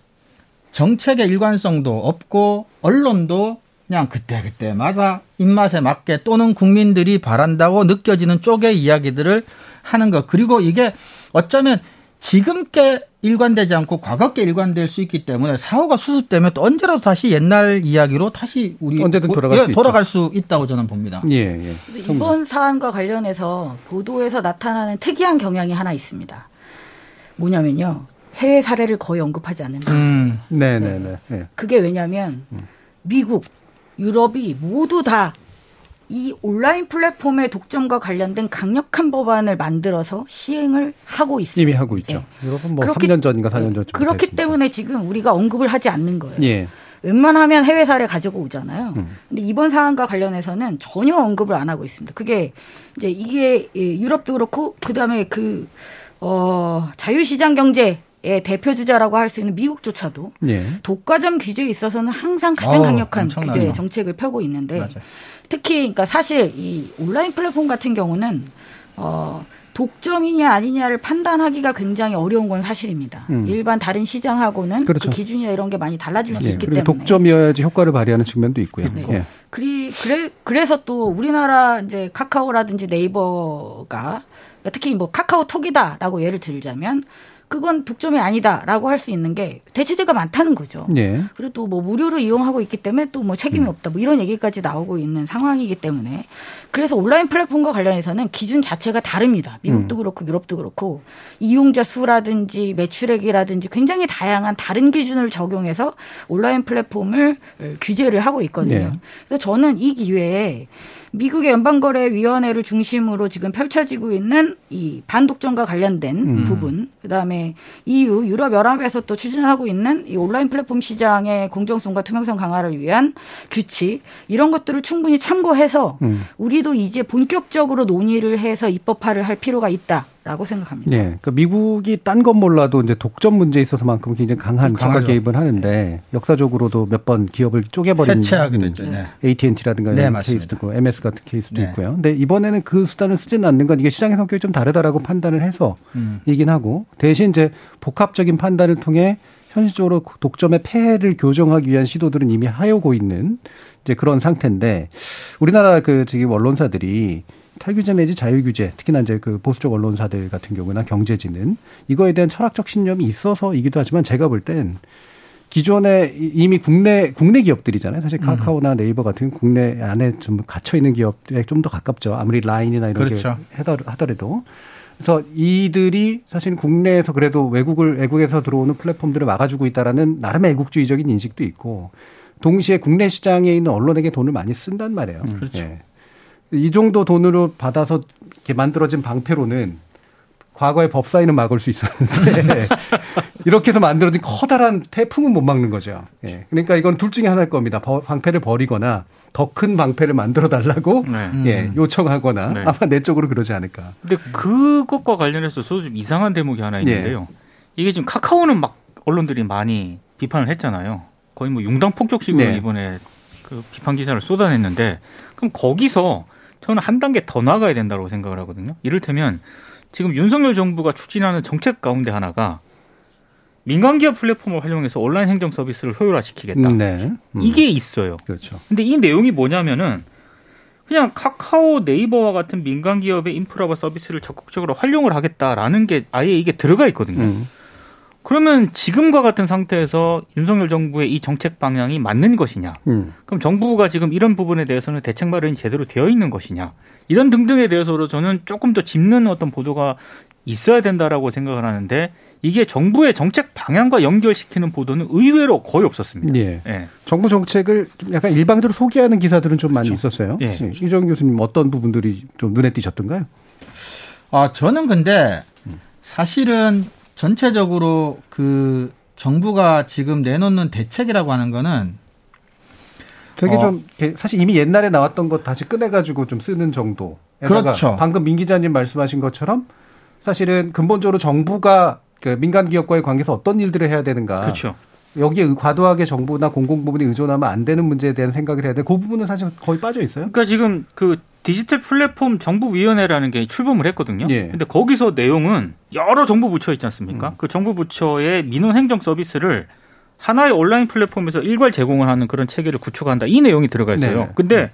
정책의 일관성도 없고 언론도 그냥 그때그때마다 입맛에 맞게 또는 국민들이 바란다고 느껴지는 쪽의 이야기들을 하는 것. 그리고 이게 어쩌면 지금 께 일관되지 않고 과거께 일관될 수 있기 때문에 사후가 수습되면 또 언제라도 다시 옛날 이야기로 다시 우리 언제든 돌아갈, 예, 수, 돌아갈 수 있다고 저는 봅니다. 예, 예. 이번 사안과 관련해서 보도에서 나타나는 특이한 경향이 하나 있습니다. 뭐냐면요, 해외 사례를 거의 언급하지 않는다. 음, 네, 네, 네, 네. 그게 왜냐하면 미국, 유럽이 모두 다 이 온라인 플랫폼의 독점과 관련된 강력한 법안을 만들어서 시행을 하고 있습니다. 이미 하고 있죠. 예. 유럽은 뭐 그렇기, 삼 년 전인가 사 년 전쯤 그렇기 됐습니다. 때문에 지금 우리가 언급을 하지 않는 거예요. 예. 웬만하면 해외 사례 가지고 오잖아요. 음. 근데 이번 사안과 관련해서는 전혀 언급을 안 하고 있습니다. 그게 이제 이게 유럽도 그렇고 그다음에 그 어, 자유시장 경제 대표주자라고 할 수 있는 미국조차도 예. 독과점 규제에 있어서는 항상 가장 강력한 엄청나요. 규제 정책을 펴고 있는데 맞아요. 특히 그러니까 사실 이 온라인 플랫폼 같은 경우는 어, 독점이냐 아니냐를 판단하기가 굉장히 어려운 건 사실입니다. 음. 일반 다른 시장하고는 그렇죠. 그 기준이나 이런 게 많이 달라질 수 예. 있기 때문에 독점이어야지 효과를 발휘하는 측면도 있고요. 네. 예. 그리, 그래, 그래서 또 우리나라 이제 카카오라든지 네이버가 특히 뭐 카카오톡이다라고 예를 들자면 그건 독점이 아니다라고 할 수 있는 게 대체제가 많다는 거죠. 예. 그리고 또 뭐 무료로 이용하고 있기 때문에 또 뭐 책임이 없다 뭐 이런 얘기까지 나오고 있는 상황이기 때문에 그래서 온라인 플랫폼과 관련해서는 기준 자체가 다릅니다. 미국도 음. 그렇고 유럽도 그렇고 이용자 수라든지 매출액이라든지 굉장히 다양한 다른 기준을 적용해서 온라인 플랫폼을 규제를 하고 있거든요. 예. 그래서 저는 이 기회에 미국의 연방거래위원회를 중심으로 지금 펼쳐지고 있는 이 반독점과 관련된 음. 부분, 그다음에 이유, 유럽 연합에서 또 추진하고 있는 이 온라인 플랫폼 시장의 공정성과 투명성 강화를 위한 규칙 이런 것들을 충분히 참고해서 음. 우리도 이제 본격적으로 논의를 해서 입법화를 할 필요가 있다. 라고 생각합니다. 네, 그러니까 미국이 딴 건 몰라도 이제 독점 문제에 있어서만큼 굉장히 강한 국가 개입을 하는데 네. 역사적으로도 몇 번 기업을 쪼개버린 해체하게 됐죠. 음, 네. 에이티앤티라든가 네, 이런 케이스도 있고 엠에스 같은 케이스도 네. 있고요. 근데 이번에는 그 수단을 쓰지는 않는 건 이게 시장의 성격이 좀 다르다라고 판단을 해서 음. 이긴 하고 대신 이제 복합적인 판단을 통해 현실적으로 독점의 폐해를 교정하기 위한 시도들은 이미 하여고 있는 이제 그런 상태인데 우리나라 그 지금 언론사들이 탈규제 내지 자유규제, 특히나 이제 그 보수적 언론사들 같은 경우나 경제지는 이거에 대한 철학적 신념이 있어서이기도 하지만 제가 볼 땐 기존에 이미 국내 국내 기업들이잖아요. 사실 카카오나 네이버 같은 국내 안에 좀 갇혀 있는 기업에 좀 더 가깝죠. 아무리 라인이나 이런 그렇죠. 게 하더라도. 그래서 이들이 사실 국내에서 그래도 외국을 외국에서 들어오는 플랫폼들을 막아주고 있다라는 나름의 애국주의적인 인식도 있고 동시에 국내 시장에 있는 언론에게 돈을 많이 쓴단 말이에요. 음, 그렇죠. 예. 이 정도 돈으로 받아서 이렇게 만들어진 방패로는 과거의 법사위는 막을 수 있었는데 이렇게 해서 만들어진 커다란 태풍은 못 막는 거죠. 예. 그러니까 이건 둘 중에 하나일 겁니다. 방패를 버리거나 더 큰 방패를 만들어 달라고 네. 예, 요청하거나 네. 아마 내 쪽으로 그러지 않을까. 근데 그것과 관련해서 저도 좀 이상한 대목이 하나 있는데요. 예. 이게 지금 카카오는 막 언론들이 많이 비판을 했잖아요. 거의 뭐 융당 폭격식으로 네. 이번에 그 비판 기사를 쏟아냈는데 그럼 거기서 저는 한 단계 더 나가야 된다고 생각을 하거든요. 이를테면 지금 윤석열 정부가 추진하는 정책 가운데 하나가 민간기업 플랫폼을 활용해서 온라인 행정 서비스를 효율화시키겠다. 네. 음. 이게 있어요. 그렇죠. 근데 이 내용이 뭐냐면은 그냥 카카오, 네이버와 같은 민간기업의 인프라와 서비스를 적극적으로 활용을 하겠다라는 게 아예 이게 들어가 있거든요. 음. 그러면 지금과 같은 상태에서 윤석열 정부의 이 정책 방향이 맞는 것이냐. 음. 그럼 정부가 지금 이런 부분에 대해서는 대책 마련이 제대로 되어 있는 것이냐. 이런 등등에 대해서도 저는 조금 더 짚는 어떤 보도가 있어야 된다라고 생각을 하는데 이게 정부의 정책 방향과 연결시키는 보도는 의외로 거의 없었습니다. 예. 예. 정부 정책을 좀 약간 일방적으로 소개하는 기사들은 좀 많이 그렇죠. 있었어요. 예. 예. 이정훈 교수님 어떤 부분들이 좀 눈에 띄셨던가요? 아, 저는 근데 사실은 전체적으로 그 정부가 지금 내놓는 대책이라고 하는 거는 되게 어, 좀 사실 이미 옛날에 나왔던 것 다시 꺼내가지고 좀 쓰는 정도. 그렇죠. 방금 민 기자님 말씀하신 것처럼 사실은 근본적으로 정부가 그 민간 기업과의 관계에서 어떤 일들을 해야 되는가. 그렇죠. 여기에 과도하게 정부나 공공부문이 의존하면 안 되는 문제에 대한 생각을 해야 돼. 그 부분은 사실 거의 빠져 있어요. 그러니까 지금 그 디지털 플랫폼 정부위원회라는 게 출범을 했거든요. 그런데 예. 거기서 내용은 여러 정부 부처 있지 않습니까? 음. 그 정부 부처의 민원 행정 서비스를 하나의 온라인 플랫폼에서 일괄 제공을 하는 그런 체계를 구축한다. 이 내용이 들어가 있어요. 그런데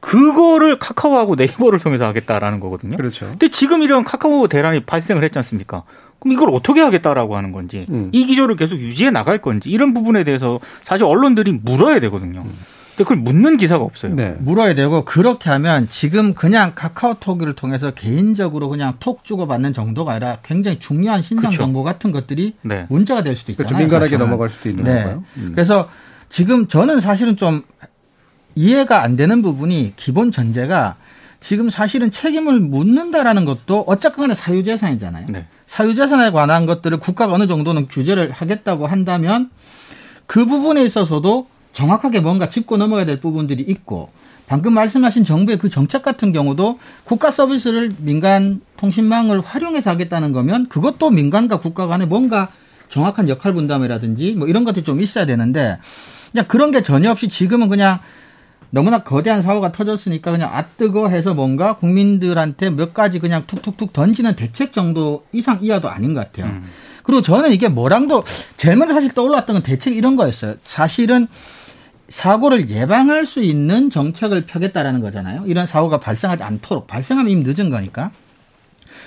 그거를 카카오하고 네이버를 통해서 하겠다라는 거거든요. 그렇죠. 근데 지금 이런 카카오 대란이 발생을 했지 않습니까? 그럼 이걸 어떻게 하겠다라고 하는 건지, 음. 이 기조를 계속 유지해 나갈 건지, 이런 부분에 대해서 사실 언론들이 물어야 되거든요. 음. 근데 그걸 묻는 기사가 없어요. 네. 물어야 되고, 그렇게 하면 지금 그냥 카카오톡을 통해서 개인적으로 그냥 톡 주고받는 정도가 아니라 굉장히 중요한 신상 그쵸. 정보 같은 것들이 네. 문제가 될 수도 있잖아요. 그렇죠. 민감하게 넘어갈 수도 있는 네. 건가요? 음. 그래서 지금 저는 사실은 좀 이해가 안 되는 부분이, 기본 전제가 지금 사실은 책임을 묻는다라는 것도 어쨌거나 사유재산이잖아요. 네. 사유재산에 관한 것들을 국가가 어느 정도는 규제를 하겠다고 한다면 그 부분에 있어서도 정확하게 뭔가 짚고 넘어가야 될 부분들이 있고, 방금 말씀하신 정부의 그 정책 같은 경우도 국가 서비스를 민간 통신망을 활용해서 하겠다는 거면 그것도 민간과 국가 간에 뭔가 정확한 역할 분담이라든지 뭐 이런 것들이 좀 있어야 되는데, 그냥 그런 게 전혀 없이 지금은 그냥 너무나 거대한 사고가 터졌으니까 그냥 아 뜨거 해서 뭔가 국민들한테 몇 가지 그냥 툭툭툭 던지는 대책 정도 이상 이하도 아닌 것 같아요. 음. 그리고 저는 이게 뭐랑도 제일 먼저 사실 떠올랐던 건 대책 이런 거였어요. 사실은 사고를 예방할 수 있는 정책을 펴겠다라는 거잖아요. 이런 사고가 발생하지 않도록. 발생하면 이미 늦은 거니까.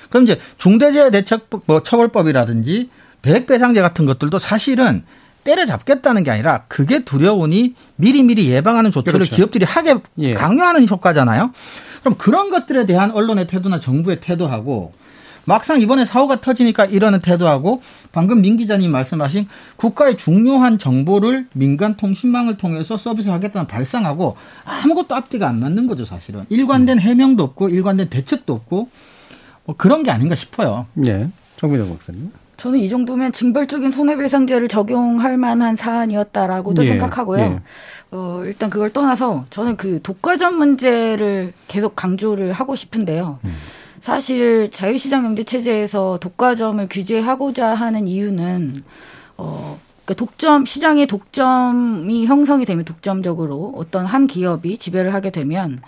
그럼 이제 중대재해대책법, 뭐 처벌법이라든지 배액배상제 같은 것들도 사실은 때려잡겠다는 게 아니라 그게 두려우니 미리미리 예방하는 조치를 그렇죠. 기업들이 하게 예. 강요하는 효과잖아요. 그럼 그런 것들에 대한 언론의 태도나 정부의 태도하고, 막상 이번에 사고가 터지니까 이러는 태도하고, 방금 민 기자님 말씀하신 국가의 중요한 정보를 민간 통신망을 통해서 서비스하겠다는 발상하고 아무것도 앞뒤가 안 맞는 거죠. 사실은 일관된 해명도 없고 일관된 대책도 없고 뭐 그런 게 아닌가 싶어요. 예, 정미정 박사님. 저는 이 정도면 징벌적인 손해배상제를 적용할 만한 사안이었다라고도 예, 생각하고요. 예. 어, 일단 그걸 떠나서 저는 그 독과점 문제를 계속 강조를 하고 싶은데요. 음. 사실 자유시장 경제체제에서 독과점을 규제하고자 하는 이유는 어, 그러니까 독점, 시장의 독점이 형성이 되면, 독점적으로 어떤 한 기업이 지배를 하게 되면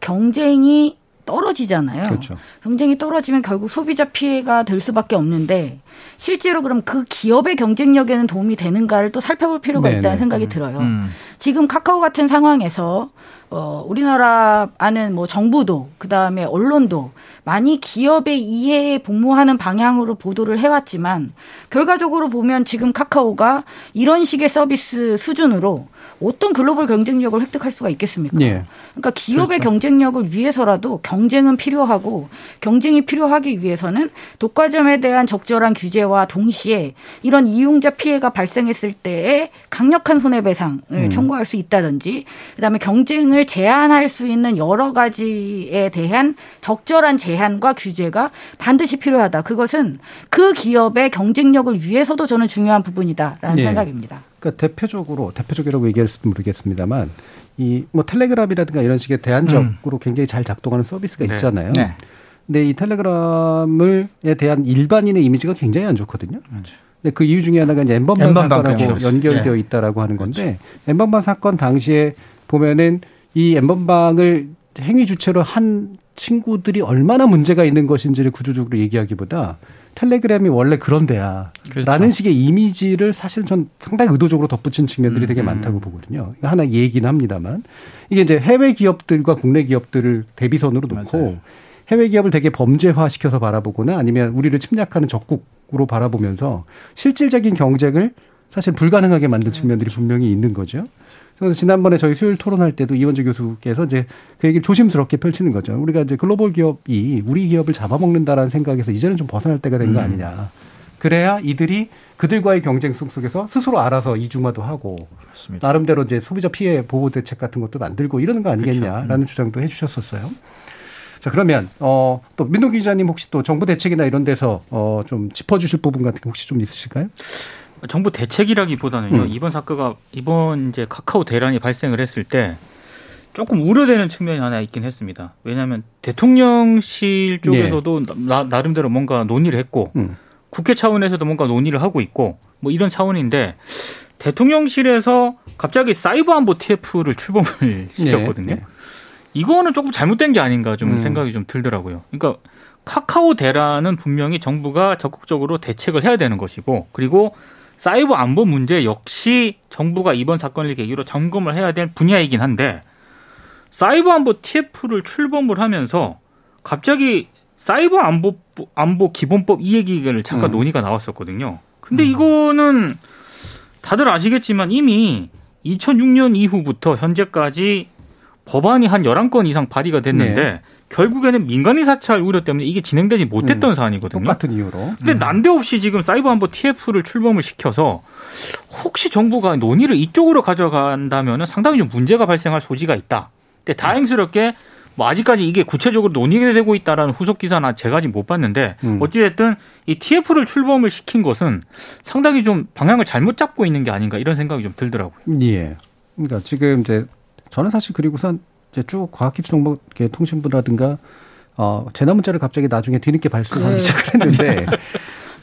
경쟁이 떨어지잖아요. 그렇죠. 경쟁이 떨어지면 결국 소비자 피해가 될 수밖에 없는데, 실제로 그럼 그 기업의 경쟁력에는 도움이 되는가를 또 살펴볼 필요가 네네. 있다는 생각이 음. 들어요. 음. 지금 카카오 같은 상황에서 어, 우리나라 안은 뭐 정부도 그다음에 언론도 많이 기업의 이해에 복무하는 방향으로 보도를 해왔지만, 결과적으로 보면 지금 카카오가 이런 식의 서비스 수준으로 어떤 글로벌 경쟁력을 획득할 수가 있겠습니까? 예. 그러니까 기업의 그렇죠. 경쟁력을 위해서라도 경쟁은 필요하고, 경쟁이 필요하기 위해서는 독과점에 대한 적절한 규제와 동시에 이런 이용자 피해가 발생했을 때에 강력한 손해배상을 음. 청구할 수 있다든지, 그다음에 경쟁을 제한할 수 있는 여러 가지에 대한 적절한 제한과 규제가 반드시 필요하다. 그것은 그 기업의 경쟁력을 위해서도 저는 중요한 부분이다라는 예. 생각입니다. 그러니까 대표적으로, 대표적이라고 얘기할 수도 모르겠습니다만, 이 뭐 텔레그램이라든가 이런 식의 대안적으로 음. 굉장히 잘 작동하는 서비스가 네. 있잖아요. 네. 근데 이 텔레그램에 대한 일반인의 이미지가 굉장히 안 좋거든요. 맞아. 근데 그 이유 중에 하나가 이제 엠번방 사건하고 연결되어 네. 있다라고 하는 건데, 엠번방 사건 당시에 보면은 이 엠번방을 행위 주체로 한 친구들이 얼마나 문제가 있는 것인지를 구조적으로 얘기하기보다 텔레그램이 원래 그런 데야 그렇죠. 라는 식의 이미지를 사실 전 상당히 의도적으로 덧붙인 측면들이 음. 되게 많다고 보거든요. 하나 얘기긴 합니다만, 이게 이제 해외 기업들과 국내 기업들을 대비선으로 놓고 맞아요. 해외 기업을 되게 범죄화시켜서 바라보거나 아니면 우리를 침략하는 적국으로 바라보면서 실질적인 경쟁을 사실 불가능하게 만든 측면들이 분명히 있는 거죠. 그래서 지난번에 저희 수요일 토론할 때도 이원재 교수께서 이제 그 얘기를 조심스럽게 펼치는 거죠. 우리가 이제 글로벌 기업이 우리 기업을 잡아먹는다라는 생각에서 이제는 좀 벗어날 때가 된 거 아니냐. 그래야 이들이 그들과의 경쟁 속에서 스스로 알아서 이중화도 하고 그렇습니다. 나름대로 이제 소비자 피해 보호 대책 같은 것도 만들고 이러는 거 아니겠냐라는 그렇죠. 음. 주장도 해주셨었어요. 자, 그러면 어, 또 민동기 기자님 혹시 또 정부 대책이나 이런 데서 어, 좀 짚어주실 부분 같은 게 혹시 좀 있으실까요? 정부 대책이라기보다는요. 음. 이번 사건가 이번 이제 카카오 대란이 발생을 했을 때 조금 우려되는 측면이 하나 있긴 했습니다. 왜냐하면 대통령실 쪽에서도 네. 나, 나름대로 뭔가 논의를 했고 음. 국회 차원에서도 뭔가 논의를 하고 있고 뭐 이런 차원인데, 대통령실에서 갑자기 사이버안보 티에프를 출범을 시켰거든요. 네. 네. 이거는 조금 잘못된 게 아닌가 좀 음. 생각이 좀 들더라고요. 그러니까 카카오 대란은 분명히 정부가 적극적으로 대책을 해야 되는 것이고, 그리고 사이버 안보 문제 역시 정부가 이번 사건을 계기로 점검을 해야 될 분야이긴 한데, 사이버 안보 티에프를 출범을 하면서 갑자기 사이버 안보 안보 기본법 이 얘기를 잠깐 음. 논의가 나왔었거든요. 근데 음. 이거는 다들 아시겠지만 이미 이천육 년 이후부터 현재까지 법안이 한 열한 건 이상 발의가 됐는데 네. 결국에는 민간인 사찰 우려 때문에 이게 진행되지 못했던 음, 사안이거든요. 똑같은 이유로. 음. 근데 난데없이 지금 사이버안보 티에프를 출범을 시켜서 혹시 정부가 논의를 이쪽으로 가져간다면 상당히 좀 문제가 발생할 소지가 있다. 근데 다행스럽게 뭐 아직까지 이게 구체적으로 논의가 되고 있다라는 후속 기사나 제가 아직 못 봤는데 음. 어찌됐든 이 티에프를 출범을 시킨 것은 상당히 좀 방향을 잘못 잡고 있는 게 아닌가 이런 생각이 좀 들더라고요. 예. 그러니까 지금 이제 저는 사실 그리고선 이제 쭉 과학기술정보통신부라든가 어, 재난문자를 갑자기 나중에 뒤늦게 발송하기 네. 시작했는데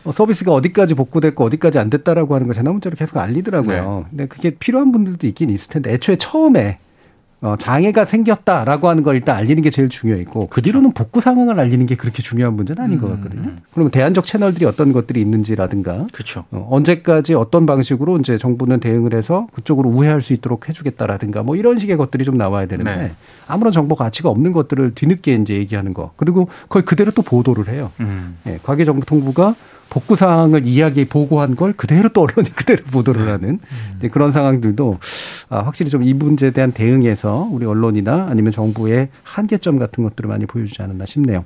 어, 서비스가 어디까지 복구됐고 어디까지 안 됐다라고 하는 거 재난문자를 계속 알리더라고요. 네. 근데 그게 필요한 분들도 있긴 있을 텐데 애초에 처음에 어, 장애가 생겼다라고 하는 걸 일단 알리는 게 제일 중요했고 그 뒤로는 복구 상황을 알리는 게 그렇게 중요한 문제는 아닌 음. 것 같거든요. 그러면 대안적 채널들이 어떤 것들이 있는지라든가 그렇죠. 어, 언제까지 어떤 방식으로 이제 정부는 대응을 해서 그쪽으로 우회할 수 있도록 해주겠다라든가 뭐 이런 식의 것들이 좀 나와야 되는데 네. 아무런 정보 가치가 없는 것들을 뒤늦게 이제 얘기하는 거 그리고 거의 그대로 또 보도를 해요. 음. 예, 과기정보통부가 복구 사항을 이야기 보고한 걸 그대로 또 언론이 그대로 보도를 하는 음. 그런 상황들도 확실히 좀 이 문제에 대한 대응에서 우리 언론이나 아니면 정부의 한계점 같은 것들을 많이 보여주지 않았나 싶네요.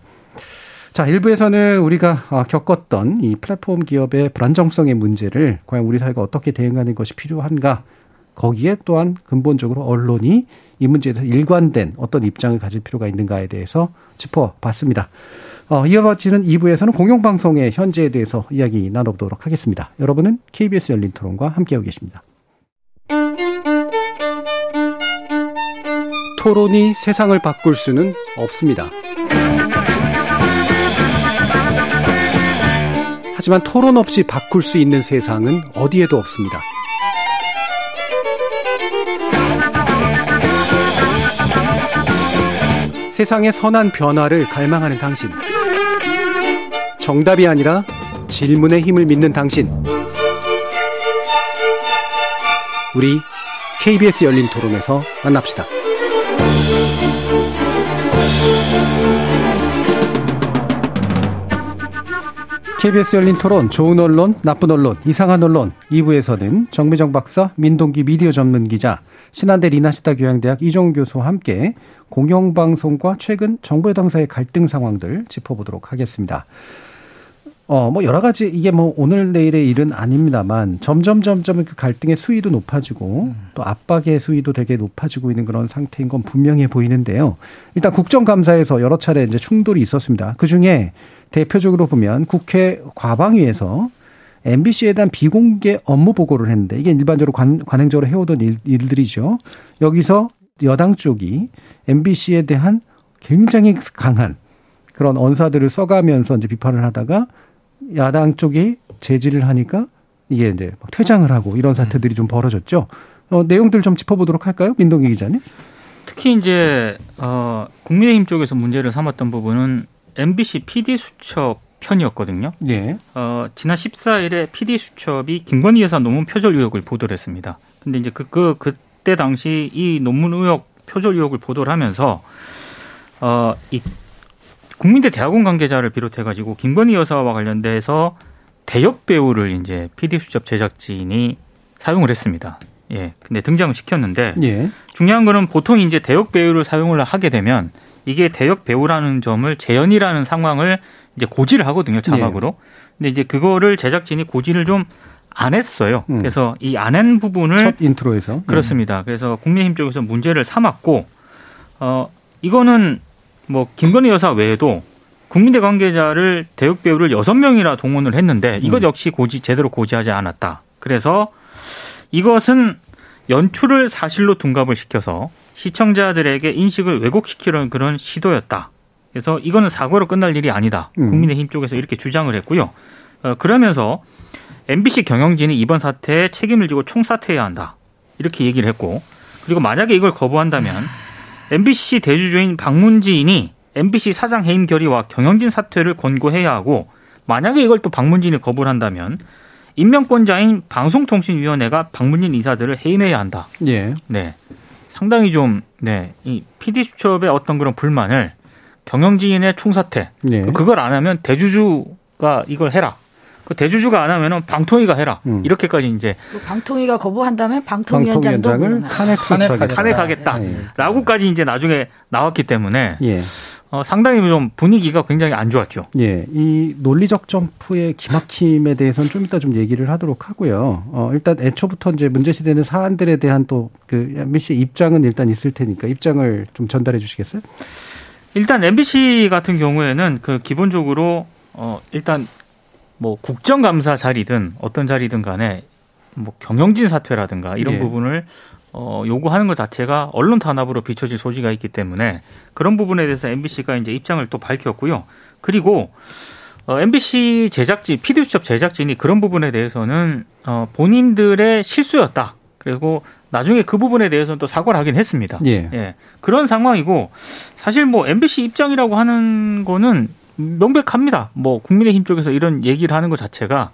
자, 일부에서는 우리가 겪었던 이 플랫폼 기업의 불안정성의 문제를 과연 우리 사회가 어떻게 대응하는 것이 필요한가 거기에 또한 근본적으로 언론이 이 문제에 대해서 일관된 어떤 입장을 가질 필요가 있는가에 대해서 짚어봤습니다. 어, 이어지는 이 부에서는 공영방송의 현재에 대해서 이야기 나눠보도록 하겠습니다. 여러분은 케이비에스 열린 토론과 함께하고 계십니다. 토론이 세상을 바꿀 수는 없습니다. 하지만 토론 없이 바꿀 수 있는 세상은 어디에도 없습니다. 세상의 선한 변화를 갈망하는 당신. 정답이 아니라 질문의 힘을 믿는 당신. 우리 케이비에스 열린 토론에서 만납시다. 케이비에스 열린 토론, 좋은 언론, 나쁜 언론, 이상한 언론. 이 부에서는 정미정 박사, 민동기 미디어 전문 기자, 신한대 리나시타 교양대학 이정훈 교수와 함께 공영방송과 최근 정부 여당 사이의 갈등 상황들 짚어보도록 하겠습니다. 어, 뭐 여러 가지 이게 뭐 오늘 내일의 일은 아닙니다만 점점 점점 그 갈등의 수위도 높아지고 또 압박의 수위도 되게 높아지고 있는 그런 상태인 건 분명해 보이는데요. 일단 국정감사에서 여러 차례 이제 충돌이 있었습니다. 그중에 대표적으로 보면 국회 과방위에서 엠비씨에 대한 비공개 업무 보고를 했는데 이게 일반적으로 관, 관행적으로 해오던 일, 일들이죠. 여기서 여당 쪽이 엠비씨에 대한 굉장히 강한 그런 언사들을 써가면서 이제 비판을 하다가 야당 쪽이 제지를 하니까 이게 이제 막 퇴장을 하고 이런 사태들이 좀 벌어졌죠. 어, 내용들 좀 짚어보도록 할까요? 민동기 기자님. 특히 이제 어, 국민의힘 쪽에서 문제를 삼았던 부분은 엠비씨 피디 수첩 편이었거든요. 예. 어, 지난 십사 일에 피디 수첩이 김건희 여사 논문 표절 의혹을 보도를 했습니다. 근데 이제 그, 그, 그때 당시 이 논문 의혹 표절 의혹을 보도를 하면서, 어, 이 국민대 대학원 관계자를 비롯해가지고 김건희 여사와 관련돼서 대역 배우를 이제 피디 수첩 제작진이 사용을 했습니다. 예. 근데 등장을 시켰는데, 예. 중요한 거는 보통 이제 대역 배우를 사용을 하게 되면 이게 대역 배우라는 점을 재현이라는 상황을 이제 고지를 하거든요, 자막으로. 예. 근데 이제 그거를 제작진이 고지를 좀 안 했어요. 음. 그래서 이 안 한 부분을 첫 인트로에서 그렇습니다. 음. 그래서 국민의힘 쪽에서 문제를 삼았고, 어 이거는 뭐 김건희 여사 외에도 국민대 관계자를 대역 배우를 여섯 명이나 동원을 했는데 이것 역시 고지 제대로 고지하지 않았다. 그래서 이것은 연출을 사실로 둔갑을 시켜서 시청자들에게 인식을 왜곡시키려는 그런 시도였다. 그래서 이거는 사고로 끝날 일이 아니다. 국민의힘 쪽에서 이렇게 주장을 했고요. 어, 그러면서 엠비씨 경영진이 이번 사태에 책임을 지고 총사퇴해야 한다. 이렇게 얘기를 했고 그리고 만약에 이걸 거부한다면 엠비씨 대주주인 박문진이 엠비씨 사장 해임 결의와 경영진 사퇴를 권고해야 하고 만약에 이걸 또 박문진이 거부를 한다면 임명권자인 방송통신위원회가 박문진 이사들을 해임해야 한다. 예. 네. 상당히 좀, 네, 이 피디 수첩의 어떤 그런 불만을 경영진의 총사퇴. 네. 그걸 안 하면 대주주가 이걸 해라. 그 대주주가 안 하면은 방통위가 해라. 음. 이렇게까지 이제 방통위가 거부한다면 방통위원장도 방통위원장을 탄핵 탄핵하겠다. 탄핵하겠다라고까지 이제 나중에 나왔기 때문에 예. 어, 상당히 좀 분위기가 굉장히 안 좋았죠. 예, 이 논리적 점프의 기막힘에 대해서는 좀 이따 좀 얘기를 하도록 하고요. 어, 일단 애초부터 이제 문제시되는 사안들에 대한 또 그 엠비씨 입장은 일단 있을 테니까 입장을 좀 전달해 주시겠어요? 일단 엠비씨 같은 경우에는 그 기본적으로 어, 일단 뭐 국정감사 자리든 어떤 자리든 간에 뭐 경영진 사퇴라든가 이런 예. 부분을 어, 요구하는 것 자체가 언론 탄압으로 비춰질 소지가 있기 때문에 그런 부분에 대해서 엠비씨가 이제 입장을 또 밝혔고요. 그리고 어, 엠비씨 제작진, 피디 수첩 제작진이 그런 부분에 대해서는 어, 본인들의 실수였다. 그리고 나중에 그 부분에 대해서는 또 사과를 하긴 했습니다. 예. 예. 그런 상황이고 사실 뭐 엠비씨 입장이라고 하는 거는 명백합니다. 뭐 국민의힘 쪽에서 이런 얘기를 하는 것 자체가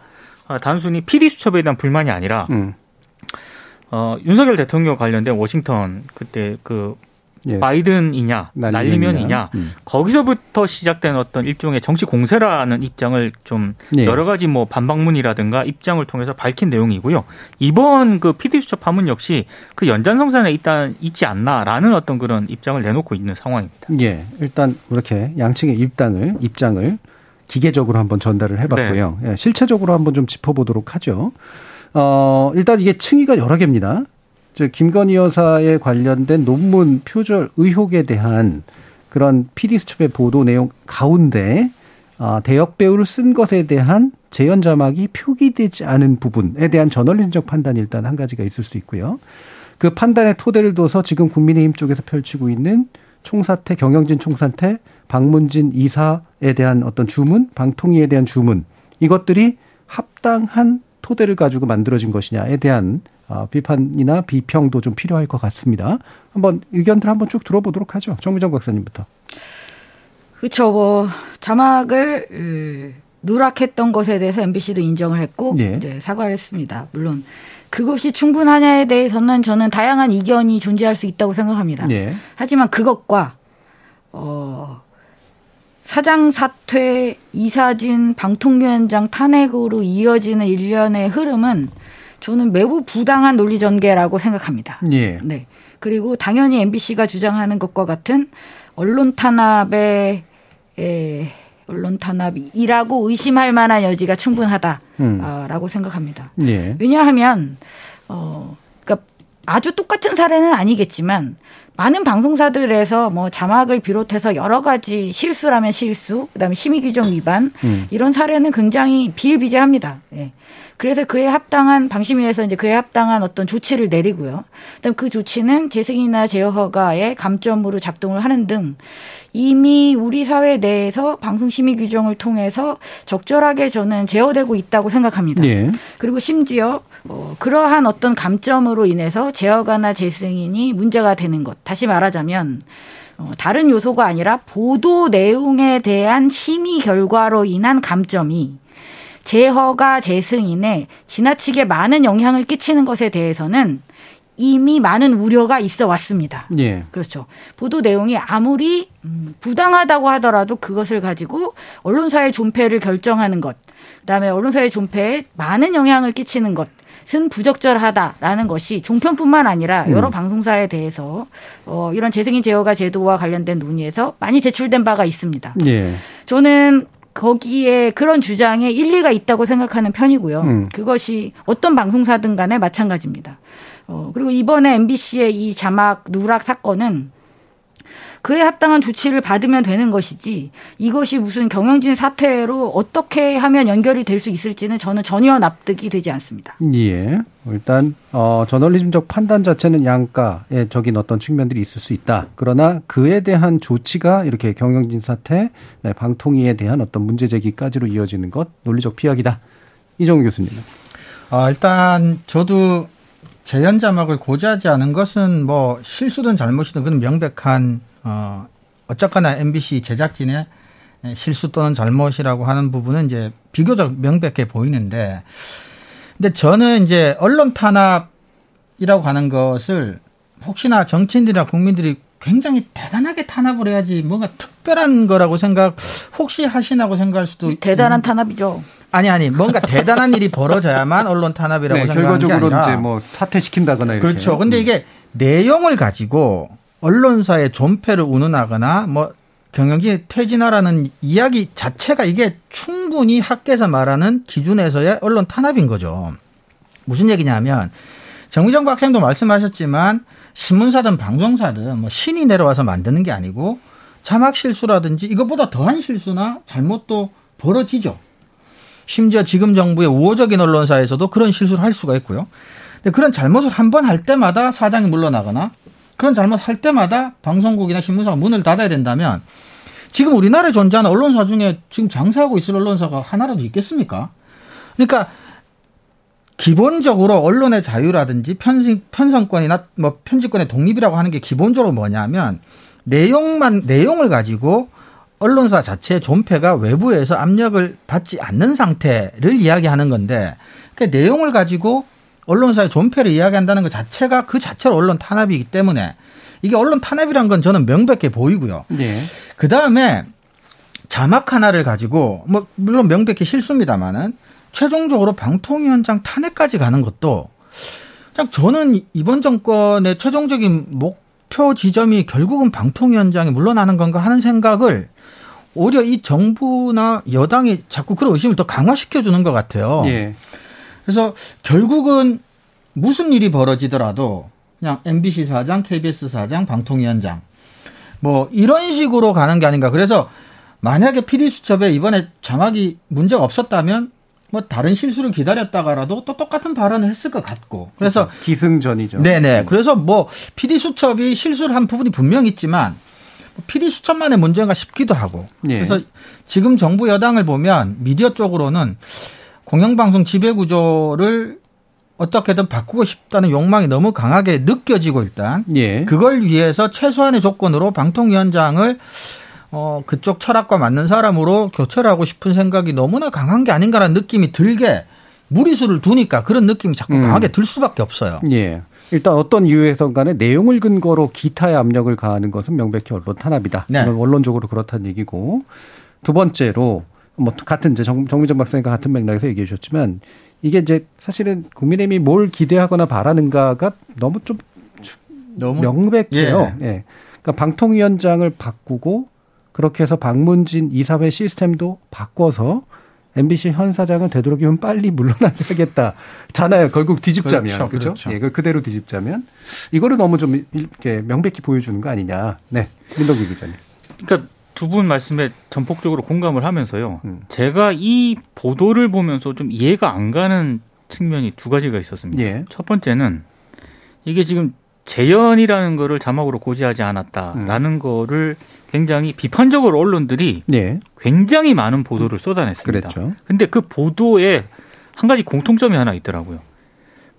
단순히 피디 수첩에 대한 불만이 아니라 음. 어, 윤석열 대통령 관련된 워싱턴 그때 그 예. 바이든이냐 날리면이냐 음. 거기서부터 시작된 어떤 일종의 정치 공세라는 입장을 좀 예. 여러 가지 뭐 반박문이라든가 입장을 통해서 밝힌 내용이고요. 이번 그 피디 수첩 파문 역시 그 연장성산에 일단 있지 않나라는 어떤 그런 입장을 내놓고 있는 상황입니다. 예, 일단 이렇게 양측의 입단을 입장을 기계적으로 한번 전달을 해봤고요. 네. 예, 실체적으로 한번 좀 짚어보도록 하죠. 어, 일단 이게 층위가 여러 개입니다. 즉 김건희 여사에 관련된 논문 표절 의혹에 대한 그런 피디 수첩의 보도 내용 가운데 대역 배우를 쓴 것에 대한 재현 자막이 표기되지 않은 부분에 대한 저널리즘적 판단이 일단 한 가지가 있을 수 있고요. 그 판단의 토대를 둬서 지금 국민의힘 쪽에서 펼치고 있는 총사퇴, 경영진 총사퇴, 박문진 이사에 대한 어떤 주문, 방통위에 대한 주문 이것들이 합당한 토대를 가지고 만들어진 것이냐에 대한 비판이나 비평도 좀 필요할 것 같습니다. 한번 의견들 한번 쭉 들어보도록 하죠. 정미정 박사님부터. 그렇죠. 뭐 자막을 누락했던 것에 대해서 엠비씨도 인정을 했고 예. 이제 사과를 했습니다. 물론 그것이 충분하냐에 대해서는 저는 다양한 이견이 존재할 수 있다고 생각합니다. 예. 하지만 그것과 어, 사장 사퇴, 이사진, 방통위원장 탄핵으로 이어지는 일련의 흐름은 저는 매우 부당한 논리 전개라고 생각합니다. 예. 네. 그리고 당연히 엠비씨가 주장하는 것과 같은 언론 탄압의 에, 언론 탄압이라고 의심할 만한 여지가 충분하다라고 음. 생각합니다. 예. 왜냐하면 어, 그러니까 아주 똑같은 사례는 아니겠지만 많은 방송사들에서 뭐 자막을 비롯해서 여러 가지 실수라면 실수, 그다음에 심의 규정 위반 음. 이런 사례는 굉장히 비일비재합니다. 예. 그래서 그에 합당한 방심위에서 이제 그에 합당한 어떤 조치를 내리고요. 그다음 그 조치는 재승인이나 재허가의 감점으로 작동을 하는 등 이미 우리 사회 내에서 방송 심의 규정을 통해서 적절하게 저는 제어되고 있다고 생각합니다. 예. 그리고 심지어 어, 그러한 어떤 감점으로 인해서 재허가나 재승인이 문제가 되는 것. 다시 말하자면 어, 다른 요소가 아니라 보도 내용에 대한 심의 결과로 인한 감점이 재허가, 재승인에 지나치게 많은 영향을 끼치는 것에 대해서는 이미 많은 우려가 있어 왔습니다. 예. 그렇죠. 보도 내용이 아무리 부당하다고 하더라도 그것을 가지고 언론사의 존폐를 결정하는 것, 그다음에 언론사의 존폐에 많은 영향을 끼치는 것은 부적절하다라는 것이 종편뿐만 아니라 여러 음. 방송사에 대해서 어, 이런 재승인 재허가 제도와 관련된 논의에서 많이 제출된 바가 있습니다. 예. 저는 거기에 그런 주장에 일리가 있다고 생각하는 편이고요. 음. 그것이 어떤 방송사든 간에 마찬가지입니다. 어, 그리고 이번에 엠비씨의 이 자막 누락 사건은 그에 합당한 조치를 받으면 되는 것이지 이것이 무슨 경영진 사퇴로 어떻게 하면 연결이 될 수 있을지는 저는 전혀 납득이 되지 않습니다. 예. 일단 어, 저널리즘적 판단 자체는 양가에 적인 어떤 측면들이 있을 수 있다. 그러나 그에 대한 조치가 이렇게 경영진 사퇴, 네, 방통위에 대한 어떤 문제 제기까지로 이어지는 것 논리적 피약이다. 이정훈 교수님. 아, 일단 저도 재현 자막을 고지하지 않은 것은 뭐 실수든 잘못이든 그건 명백한 어, 어쨌거나 엠비씨 제작진의 실수 또는 잘못이라고 하는 부분은 이제 비교적 명백해 보이는데, 근데 저는 이제 언론 탄압이라고 하는 것을 혹시나 정치인들이나 국민들이 굉장히 대단하게 탄압을 해야지 뭔가 특별한 거라고 생각 혹시 하시나고 생각할 수도 있고. 대단한 탄압이죠. 아니 아니 뭔가 대단한 일이 벌어져야만 언론 탄압이라고 네, 생각하는 게 아니라. 결과적으로 이제 뭐 사퇴시킨다거나 이렇게. 그렇죠. 근데 이게 내용을 가지고 언론사의 존폐를 운운하거나 뭐 경영진의 퇴진하라는 이야기 자체가 이게 충분히 학계에서 말하는 기준에서의 언론 탄압인 거죠. 무슨 얘기냐면 정미정 박사님도 말씀하셨지만 신문사든 방송사든 뭐 신이 내려와서 만드는 게 아니고 자막 실수라든지 이것보다 더한 실수나 잘못도 벌어지죠. 심지어 지금 정부의 우호적인 언론사에서도 그런 실수를 할 수가 있고요. 근데 그런 잘못을 한 번 할 때마다 사장이 물러나거나 그런 잘못할 때마다 방송국이나 신문사가 문을 닫아야 된다면 지금 우리나라에 존재하는 언론사 중에 지금 장사하고 있을 언론사가 하나라도 있겠습니까? 그러니까 기본적으로 언론의 자유라든지 편성, 편성권이나 뭐 편집권의 독립이라고 하는 게 기본적으로 뭐냐면 내용만 내용을 가지고 언론사 자체의 존폐가 외부에서 압력을 받지 않는 상태를 이야기하는 건데 그 내용을 가지고 언론사의 존폐를 이야기한다는 것 자체가 그 자체로 언론 탄압이기 때문에 이게 언론 탄압이라는 건 저는 명백해 보이고요. 네. 그다음에 자막 하나를 가지고 뭐 물론 명백히 실수입니다마는 최종적으로 방통위원장 탄핵까지 가는 것도 그냥 저는 이번 정권의 최종적인 목표 지점이 결국은 방통위원장이 물러나는 건가 하는 생각을 오히려 이 정부나 여당이 자꾸 그런 의심을 더 강화시켜주는 것 같아요. 네. 그래서 결국은 무슨 일이 벌어지더라도 그냥 엠비씨 사장, 케이비에스 사장, 방통위원장 뭐 이런 식으로 가는 게 아닌가. 그래서 만약에 피디 수첩에 이번에 자막이 문제가 없었다면 뭐 다른 실수를 기다렸다가라도 또 똑같은 발언을 했을 것 같고. 그래서 그러니까 기승전이죠. 네네. 그래서 뭐 피디 수첩이 실수를 한 부분이 분명 있지만 피디 수첩만의 문제인가 싶기도 하고. 예. 그래서 지금 정부 여당을 보면 미디어 쪽으로는 공영방송 지배구조를 어떻게든 바꾸고 싶다는 욕망이 너무 강하게 느껴지고 일단 예. 그걸 위해서 최소한의 조건으로 방통위원장을 어, 그쪽 철학과 맞는 사람으로 교체를 하고 싶은 생각이 너무나 강한 게 아닌가라는 느낌이 들게 무리수를 두니까 그런 느낌이 자꾸 강하게 음. 들 수밖에 없어요. 예. 일단 어떤 이유에선 간에 내용을 근거로 기타의 압력을 가하는 것은 명백히 언론 탄압이다. 네. 원론적으로 그렇다는 얘기고 두 번째로 뭐 같은 이제 정, 정미정 박사님과 같은 맥락에서 얘기해 주셨지만 이게 이제 사실은 국민의힘이 뭘 기대하거나 바라는가가 너무 좀 너무 명백해요. 예. 예. 그러니까 방통위원장을 바꾸고 그렇게 해서 박문진 이사회 시스템도 바꿔서 엠비씨 현 사장은 되도록이면 빨리 물러나게 하겠다잖아요. 결국 뒤집자면 그렇죠. 그렇죠? 그렇죠. 예, 그걸 그대로 뒤집자면 이거를 너무 좀 이렇게 명백히 보여주는 거 아니냐. 네, 민동기 기자님. 그러니까. 두 분 말씀에 전폭적으로 공감을 하면서요. 음. 제가 이 보도를 보면서 좀 이해가 안 가는 측면이 두 가지가 있었습니다. 예. 첫 번째는 이게 지금 재연이라는 거를 자막으로 고지하지 않았다라는 음. 거를 굉장히 비판적으로 언론들이 예. 굉장히 많은 보도를 쏟아냈습니다. 그런데 그 보도에 한 가지 공통점이 하나 있더라고요.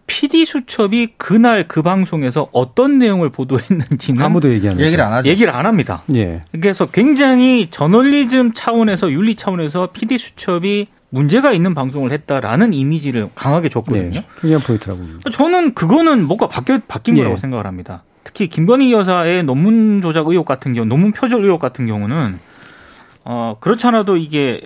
피디 수첩이 그날 그 방송에서 어떤 내용을 보도했는지는 아무도 얘기를 안 하죠. 얘기를 안 합니다. 예. 그래서 굉장히 저널리즘 차원에서 윤리 차원에서 피디 수첩이 문제가 있는 방송을 했다라는 이미지를 강하게 줬거든요. 네. 중요한 포인트라고. 저는 그거는 뭐가 바뀌, 바뀐 예. 거라고 생각을 합니다. 특히 김건희 여사의 논문 조작 의혹 같은 경우, 논문 표절 의혹 같은 경우는 어, 그렇잖아도 이게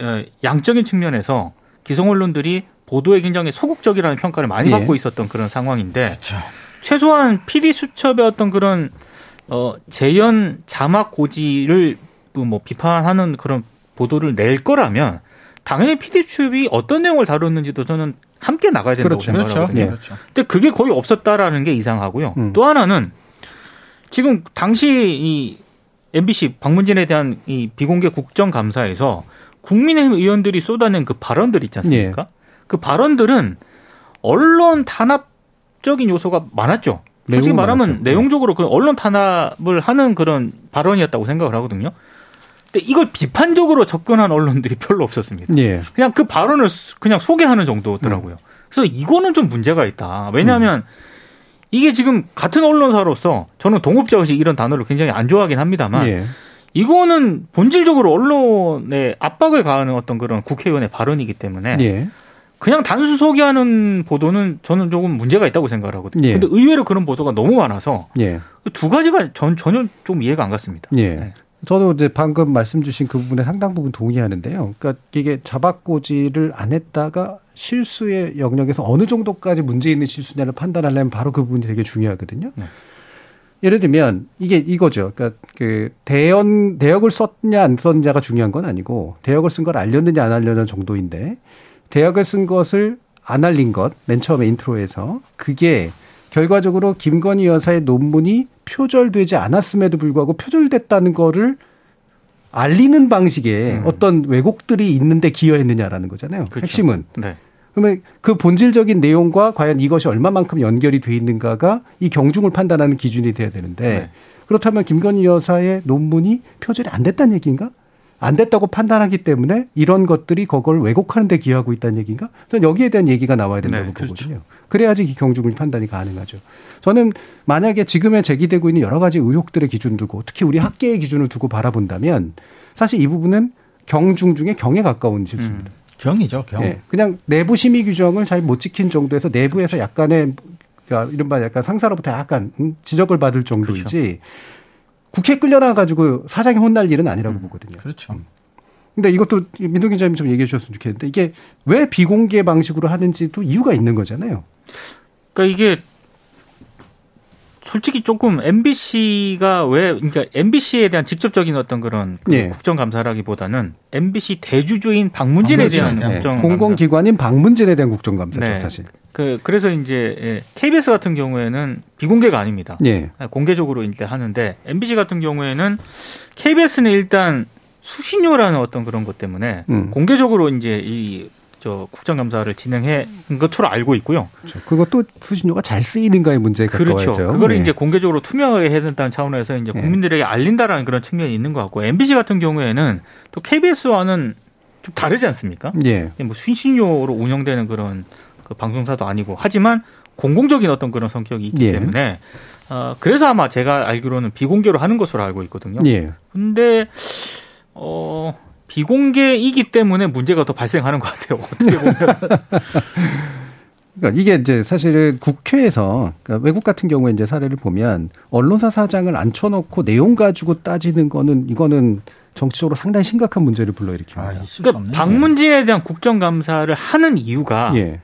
양적인 측면에서 기성 언론들이 보도에 굉장히 소극적이라는 평가를 많이 예. 받고 있었던 그런 상황인데 그렇죠. 최소한 피디 수첩의 어떤 그런 어, 재연 자막 고지를 뭐 비판하는 그런 보도를 낼 거라면 당연히 피디 수첩이 어떤 내용을 다뤘는지도 저는 함께 나가야 된다고 그렇죠. 생각하거든요. 그렇죠. 예. 근데 그게 거의 없었다라는 게 이상하고요. 음. 또 하나는 지금 당시 이 엠비씨 박문진에 대한 이 비공개 국정감사에서 국민의힘 의원들이 쏟아낸 그 발언들 있지 않습니까? 예. 그 발언들은 언론 탄압적인 요소가 많았죠. 솔직히 말하면 많았죠. 내용적으로 그 언론 탄압을 하는 그런 발언이었다고 생각을 하거든요. 근데 이걸 비판적으로 접근한 언론들이 별로 없었습니다. 예. 그냥 그 발언을 그냥 소개하는 정도더라고요. 음. 그래서 이거는 좀 문제가 있다. 왜냐하면 음. 이게 지금 같은 언론사로서 저는 동업자의식 이런 단어를 굉장히 안 좋아하긴 합니다만 예. 이거는 본질적으로 언론에 압박을 가하는 어떤 그런 국회의원의 발언이기 때문에 예. 그냥 단순 소개하는 보도는 저는 조금 문제가 있다고 생각을 하거든요. 그런데 예. 의외로 그런 보도가 너무 많아서 예. 두 가지가 전, 전혀 좀 이해가 안 갔습니다. 예. 네. 저도 이제 방금 말씀 주신 그 부분에 상당 부분 동의하는데요. 그러니까 이게 잡아꼬지를 안 했다가 실수의 영역에서 어느 정도까지 문제 있는 실수냐를 판단하려면 바로 그 부분이 되게 중요하거든요. 네. 예를 들면 이게 이거죠. 그러니까 그 대연 대역을 썼냐 안 썼냐가 중요한 건 아니고 대역을 쓴 걸 알렸느냐 안 알렸느냐 정도인데. 대역을 쓴 것을 안 알린 것, 맨 처음에 인트로에서 그게 결과적으로 김건희 여사의 논문이 표절되지 않았음에도 불구하고 표절됐다는 거를 알리는 방식의 음. 어떤 왜곡들이 있는데 기여했느냐라는 거잖아요. 그렇죠. 핵심은. 네. 그러면 그 본질적인 내용과 과연 이것이 얼마만큼 연결이 돼 있는가가 이 경중을 판단하는 기준이 돼야 되는데 네. 그렇다면 김건희 여사의 논문이 표절이 안 됐다는 얘기인가? 안 됐다고 판단하기 때문에 이런 것들이 그걸 왜곡하는 데 기여하고 있다는 얘기인가? 저는 여기에 대한 얘기가 나와야 된다고 네, 보거든요. 그렇죠. 그래야지 경중을 판단이 가능하죠. 저는 만약에 지금에 제기되고 있는 여러 가지 의혹들의 기준 두고 특히 우리 학계의 기준을 두고 바라본다면 사실 이 부분은 경중 중에 경에 가까운 실수입니다. 음, 경이죠. 경. 네, 그냥 내부 심의 규정을 잘 못 지킨 정도에서 내부에서 약간의 그러니까 이른바 약간 상사로부터 약간 지적을 받을 정도이지 그렇죠. 국회에 끌려나가지고 사장이 혼날 일은 아니라고 음, 보거든요. 그렇죠. 근데 이것도 민동기 기자님 좀 얘기해 주셨으면 좋겠는데 이게 왜 비공개 방식으로 하는지도 이유가 있는 거잖아요. 그러니까 이게 솔직히 조금 엠비씨가 왜 그러니까 엠비씨에 대한 직접적인 어떤 그런 그 예. 국정감사라기보다는 엠비씨 대주주인 박문진에 대한 네. 국정감사. 공공기관인 박문진에 대한 국정감사죠 네. 사실. 그 그래서 이제 케이비에스 같은 경우에는 비공개가 아닙니다. 예. 공개적으로 이제 하는데 엠비씨 같은 경우에는 케이비에스는 일단 수신료라는 어떤 그런 것 때문에 음. 공개적으로 이제 이 저 국정감사를 진행해 것으로 알고 있고요. 그렇죠. 그것도 수신료가 잘 쓰이는가의 문제가 가까워야죠. 그렇죠. 그걸 네. 이제 공개적으로 투명하게 해야 된다는 차원에서 이제 국민들에게 알린다라는 그런 측면이 있는 것 같고 엠비씨 같은 경우에는 또 케이비에스와는 좀 다르지 않습니까? 예. 뭐 수신료로 운영되는 그런 그 방송사도 아니고 하지만 공공적인 어떤 그런 성격이 있기 예. 때문에 어, 그래서 아마 제가 알기로는 비공개로 하는 것으로 알고 있거든요. 예. 근데 어. 비공개이기 때문에 문제가 더 발생하는 것 같아요. 어떻게 보면. 그러니까 이게 이제 사실은 국회에서 그러니까 외국 같은 경우에 이제 사례를 보면 언론사 사장을 앉혀놓고 내용 가지고 따지는 거는 이거는 정치적으로 상당히 심각한 문제를 불러일으킵니다. 아, 그러니까 박문진에 대한 국정감사를 하는 이유가 예.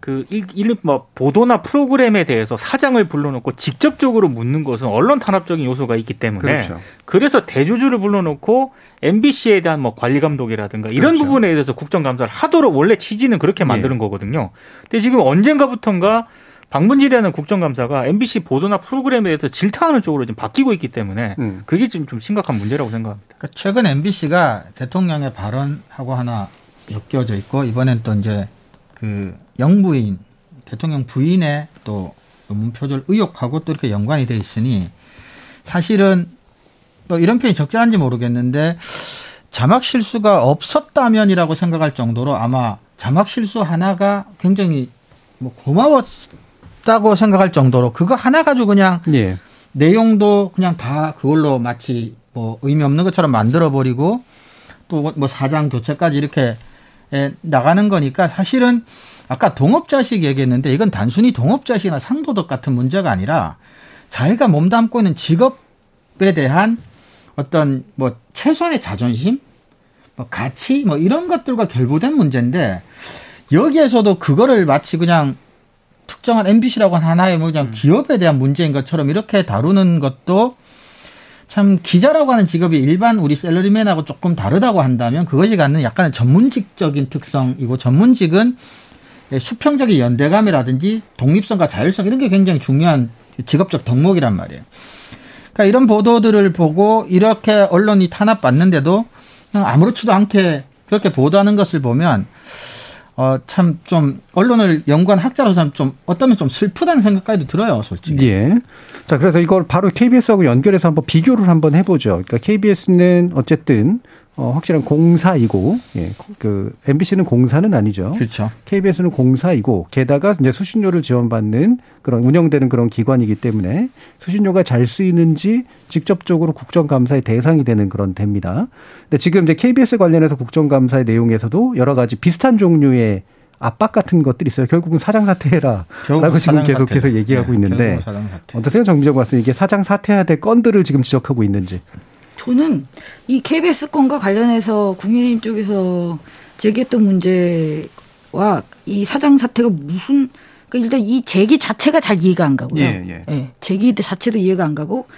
그 일, 일, 뭐 보도나 프로그램에 대해서 사장을 불러놓고 직접적으로 묻는 것은 언론 탄압적인 요소가 있기 때문에 그렇죠. 그래서 대주주를 불러놓고 엠비씨에 대한 뭐 관리 감독이라든가 이런 그렇죠. 부분에 대해서 국정감사를 하도록 원래 취지는 그렇게 만드는 예. 거거든요. 근데 지금 언젠가부턴가 박문진이라는 국정감사가 엠비씨 보도나 프로그램에 대해서 질타하는 쪽으로 지금 바뀌고 있기 때문에 음. 그게 지금 좀 심각한 문제라고 생각합니다. 그러니까 최근 엠비씨가 대통령의 발언하고 하나 엮여져 있고 이번엔 또 이제 그 영부인, 대통령 부인의 또 논문 표절 의혹하고 또 이렇게 연관이 돼 있으니 사실은 또 이런 표현이 적절한지 모르겠는데 자막 실수가 없었다면이라고 생각할 정도로 아마 자막 실수 하나가 굉장히 뭐 고마웠다고 생각할 정도로 그거 하나 가지고 그냥 예. 내용도 그냥 다 그걸로 마치 뭐 의미 없는 것처럼 만들어버리고 또 뭐 사장 교체까지 이렇게 나가는 거니까 사실은 아까 동업자식 얘기했는데 이건 단순히 동업자식이나 상도덕 같은 문제가 아니라 자기가 몸담고 있는 직업에 대한 어떤 뭐 최소한의 자존심, 뭐 가치 뭐 이런 것들과 결부된 문제인데 여기에서도 그거를 마치 그냥 특정한 엠비씨라고 하나의 뭐 그냥 기업에 대한 문제인 것처럼 이렇게 다루는 것도 참 기자라고 하는 직업이 일반 우리 셀러리맨하고 조금 다르다고 한다면 그것이 갖는 약간의 전문직적인 특성이고 전문직은 수평적인 연대감이라든지 독립성과 자율성 이런 게 굉장히 중요한 직업적 덕목이란 말이에요. 그러니까 이런 보도들을 보고 이렇게 언론이 탄압받는데도 그냥 아무렇지도 않게 그렇게 보도하는 것을 보면 어, 참 좀 언론을 연구한 학자로서 좀 어쩌면 좀 슬프다는 생각까지도 들어요, 솔직히. 예. 자, 그래서 이걸 바로 케이비에스하고 연결해서 한번 비교를 한번 해보죠. 그러니까 케이비에스는 어쨌든 어, 확실한 공사이고, 예, 그 엠비씨는 공사는 아니죠. 그렇죠. 케이비에스는 공사이고, 게다가 이제 수신료를 지원받는 그런 운영되는 그런 기관이기 때문에 수신료가 잘 쓰이는지 직접적으로 국정감사의 대상이 되는 그런 데입니다. 근데 지금 이제 케이비에스 관련해서 국정감사의 내용에서도 여러 가지 비슷한 종류의 압박 같은 것들이 있어요. 결국은 사장 사퇴해라라고 결국 지금 계속해서 얘기하고 네, 있는데 어떠세요, 정미정 박사님? 이게 사장 사퇴해야 될 건들을 지금 지적하고 있는지. 저는 이 케이비에스 건과 관련해서 국민의힘 쪽에서 제기했던 문제와 이 사장 사태가 무슨, 그러니까 일단 이 제기 자체가 잘 이해가 안 가고요. 예, 예. 예, 제기 자체도 이해가 안 가고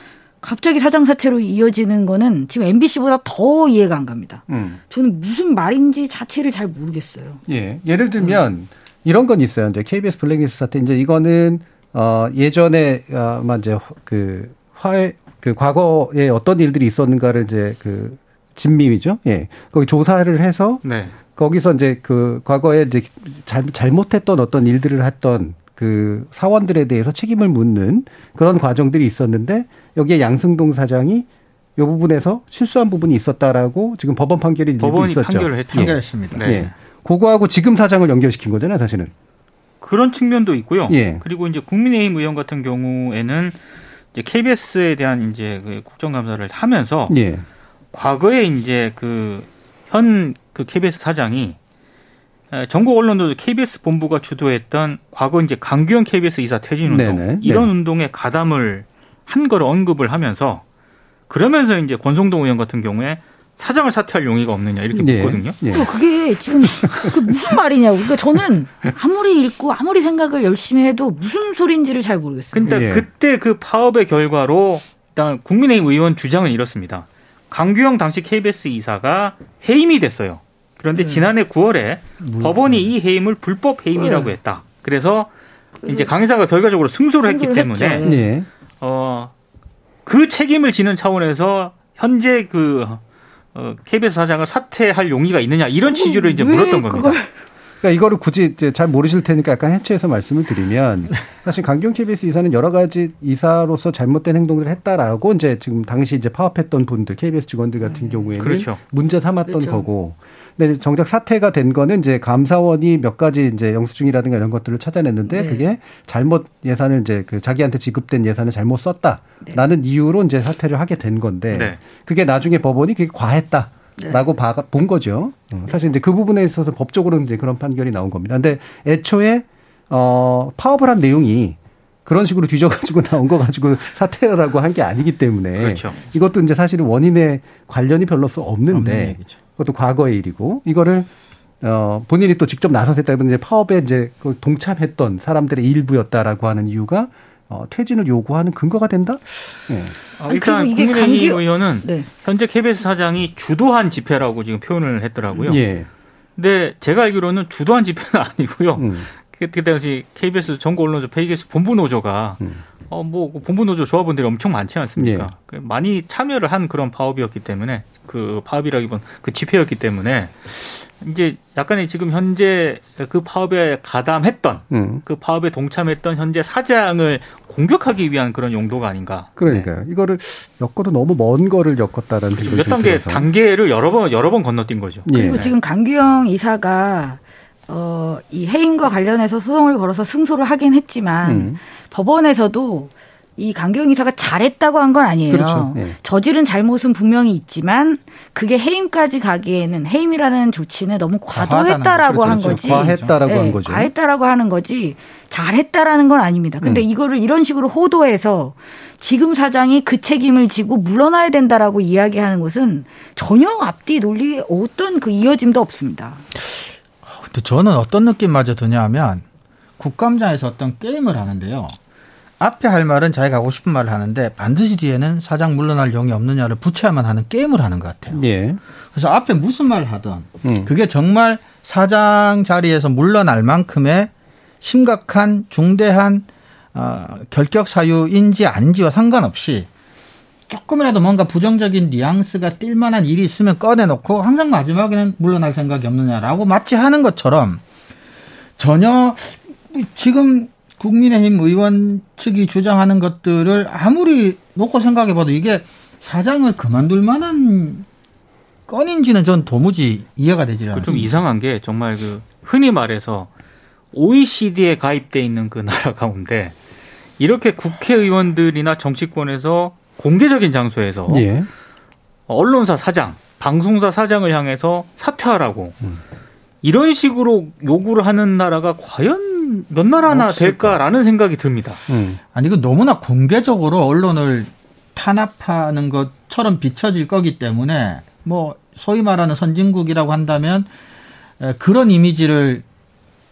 갑자기 사장 사태로 이어지는 거는 지금 엠비씨보다 더 이해가 안 갑니다. 음. 저는 무슨 말인지 자체를 잘 모르겠어요. 예, 예를 들면 음. 이런 건 있어요. 이제 케이비에스 블랙리스트 사태 이제 이거는 어, 예전에 아마 이제 그 화해 그 과거에 어떤 일들이 있었는가를 이제 그 진미이죠. 예. 거기 조사를 해서 네. 거기서 이제 그 과거에 이제 잘, 잘못했던 어떤 일들을 했던 그 사원들에 대해서 책임을 묻는 그런 과정들이 있었는데 여기에 양승동 사장이 이 부분에서 실수한 부분이 있었다라고 지금 법원 판결이 법원이 있었죠. 판결을 했, 판결했습니다. 예. 네. 예. 그거하고 지금 사장을 연결시킨 거잖아요, 사실은. 그런 측면도 있고요. 예. 그리고 이제 국민의힘 의원 같은 경우에는 이제 케이비에스에 대한 이제 그 국정감사를 하면서 예. 과거에 이제 그 현 그 케이비에스 사장이 전국 언론도 케이비에스 본부가 주도했던 과거 이제 강규현 케이비에스 이사 퇴진 운동 네네. 이런 네. 운동에 가담을 한 걸 언급을 하면서 그러면서 이제 권성동 의원 같은 경우에 사장을 사퇴할 용의가 없느냐 이렇게 네. 묻거든요. 네. 그게 지금 그게 무슨 말이냐고. 그러니까 저는 아무리 읽고 아무리 생각을 열심히 해도 무슨 소리인지를 잘 모르겠어요. 근데 네. 그때 그 파업의 결과로 일단 국민의힘 의원 주장은 이렇습니다. 강규영 당시 케이비에스 이사가 해임이 됐어요. 그런데 네. 지난해 구월에 네. 법원이 이 해임을 불법 해임이라고 네. 했다. 그래서 이제 강 이사가 결과적으로 승소를, 승소를 했기 했죠. 때문에 네. 어, 그 책임을 지는 차원에서 현재 그 어, 케이비에스 사장을 사퇴할 용의가 있느냐 이런 취지로 이제 물었던 겁니다. 그러니까 이거를 굳이 이제 잘 모르실 테니까 약간 해체해서 말씀을 드리면 사실 강경 케이비에스 이사는 여러 가지 이사로서 잘못된 행동들을 했다라고 이제 지금 당시 이제 파업했던 분들 케이비에스 직원들 같은 경우에는 그렇죠. 문제 삼았던 그렇죠. 거고. 근데 정작 사퇴가 된 거는 이제 감사원이 몇 가지 이제 영수증이라든가 이런 것들을 찾아냈는데 네. 그게 잘못 예산을 이제 그 자기한테 지급된 예산을 잘못 썼다라는 네. 이유로 이제 사퇴를 하게 된 건데 네. 그게 나중에 법원이 그게 과했다. 라고 봐, 본 거죠. 사실 이제 그 부분에 있어서 법적으로는 이제 그런 판결이 나온 겁니다. 근데 애초에, 어, 파업을 한 내용이 그런 식으로 뒤져가지고 나온 거 가지고 사퇴라고 한 게 아니기 때문에. 그렇죠. 이것도 이제 사실은 원인에 관련이 별로서 없는데. 그것도 과거의 일이고. 이거를, 어, 본인이 또 직접 나서서 했다 이제 파업에 이제 동참했던 사람들의 일부였다라고 하는 이유가 어, 퇴진을 요구하는 근거가 된다? 네. 아니, 일단 국민의힘 강기... 의원은 네. 현재 케이비에스 사장이 주도한 집회라고 지금 표현을 했더라고요. 그런데 예. 제가 알기로는 주도한 집회는 아니고요. 음. 그때 당시 케이비에스 전국 언론조 페이지에서 본부노조가 음. 어, 뭐 본부노조 조합원들이 엄청 많지 않습니까? 예. 많이 참여를 한 그런 파업이었기 때문에 그 파업이라기보다 그 집회였기 때문에 이제 약간의 지금 현재 그 파업에 가담했던 음. 그 파업에 동참했던 현재 사장을 공격하기 위한 그런 용도가 아닌가. 그러니까요. 네. 이거를 엮어도 너무 먼 거를 엮었다라는 그렇죠. 몇 단계 들어서. 단계를 여러 번 여러 번 건너뛴 거죠. 예. 그리고 지금 강규영 이사가 어, 이 해임과 관련해서 소송을 걸어서 승소를 하긴 했지만 음. 법원에서도 이 강경 이사가 잘했다고 한 건 아니에요. 그렇죠. 예. 저지른 잘못은 분명히 있지만 그게 해임까지 가기에는 해임이라는 조치는 너무 과도했다라고 그렇죠. 한 거지. 과했다라고 네, 한 거죠. 과했다라고 하는 거지 잘했다라는 건 아닙니다. 근데 음. 이거를 이런 식으로 호도해서 지금 사장이 그 책임을 지고 물러나야 된다라고 이야기하는 것은 전혀 앞뒤 논리에 어떤 그 이어짐도 없습니다. 근데 저는 어떤 느낌마저 드냐면 국감장에서 어떤 게임을 하는데요. 앞에 할 말은 자기가 하고 싶은 말을 하는데 반드시 뒤에는 사장 물러날 용이 없느냐를 붙여야만 하는 게임을 하는 것 같아요. 예. 그래서 앞에 무슨 말을 하든 음. 그게 정말 사장 자리에서 물러날 만큼의 심각한 중대한 어, 결격 사유인지 아닌지와 상관없이 조금이라도 뭔가 부정적인 뉘앙스가 띌 만한 일이 있으면 꺼내놓고 항상 마지막에는 물러날 생각이 없느냐라고 마치 하는 것처럼 전혀 지금 국민의힘 의원 측이 주장하는 것들을 아무리 놓고 생각해봐도 이게 사장을 그만둘 만한 건인지는 전 도무지 이해가 되질 않습니다. 좀 이상한 게 정말 그 흔히 말해서 오이시디에 가입돼 있는 그 나라 가운데 이렇게 국회의원들이나 정치권에서 공개적인 장소에서 예. 언론사 사장, 방송사 사장을 향해서 사퇴하라고 음. 이런 식으로 요구를 하는 나라가 과연 몇 나라나 없을까? 될까라는 생각이 듭니다. 음. 아니, 이거 너무나 공개적으로 언론을 탄압하는 것처럼 비춰질 거기 때문에 뭐 소위 말하는 선진국이라고 한다면 그런 이미지를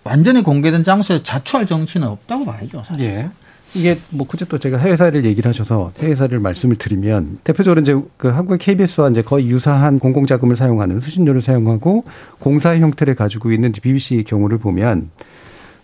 완전히 공개된 장소에 자초할 정치는 없다고 봐야죠. 사실. 예. 이게 뭐 그저 또 제가 해외사를 얘기를 하셔서 해외사를 말씀을 드리면 대표적으로 이제 그 한국의 케이비에스와 이제 거의 유사한 공공자금을 사용하는 수신료를 사용하고 공사의 형태를 가지고 있는 비비씨의 경우를 보면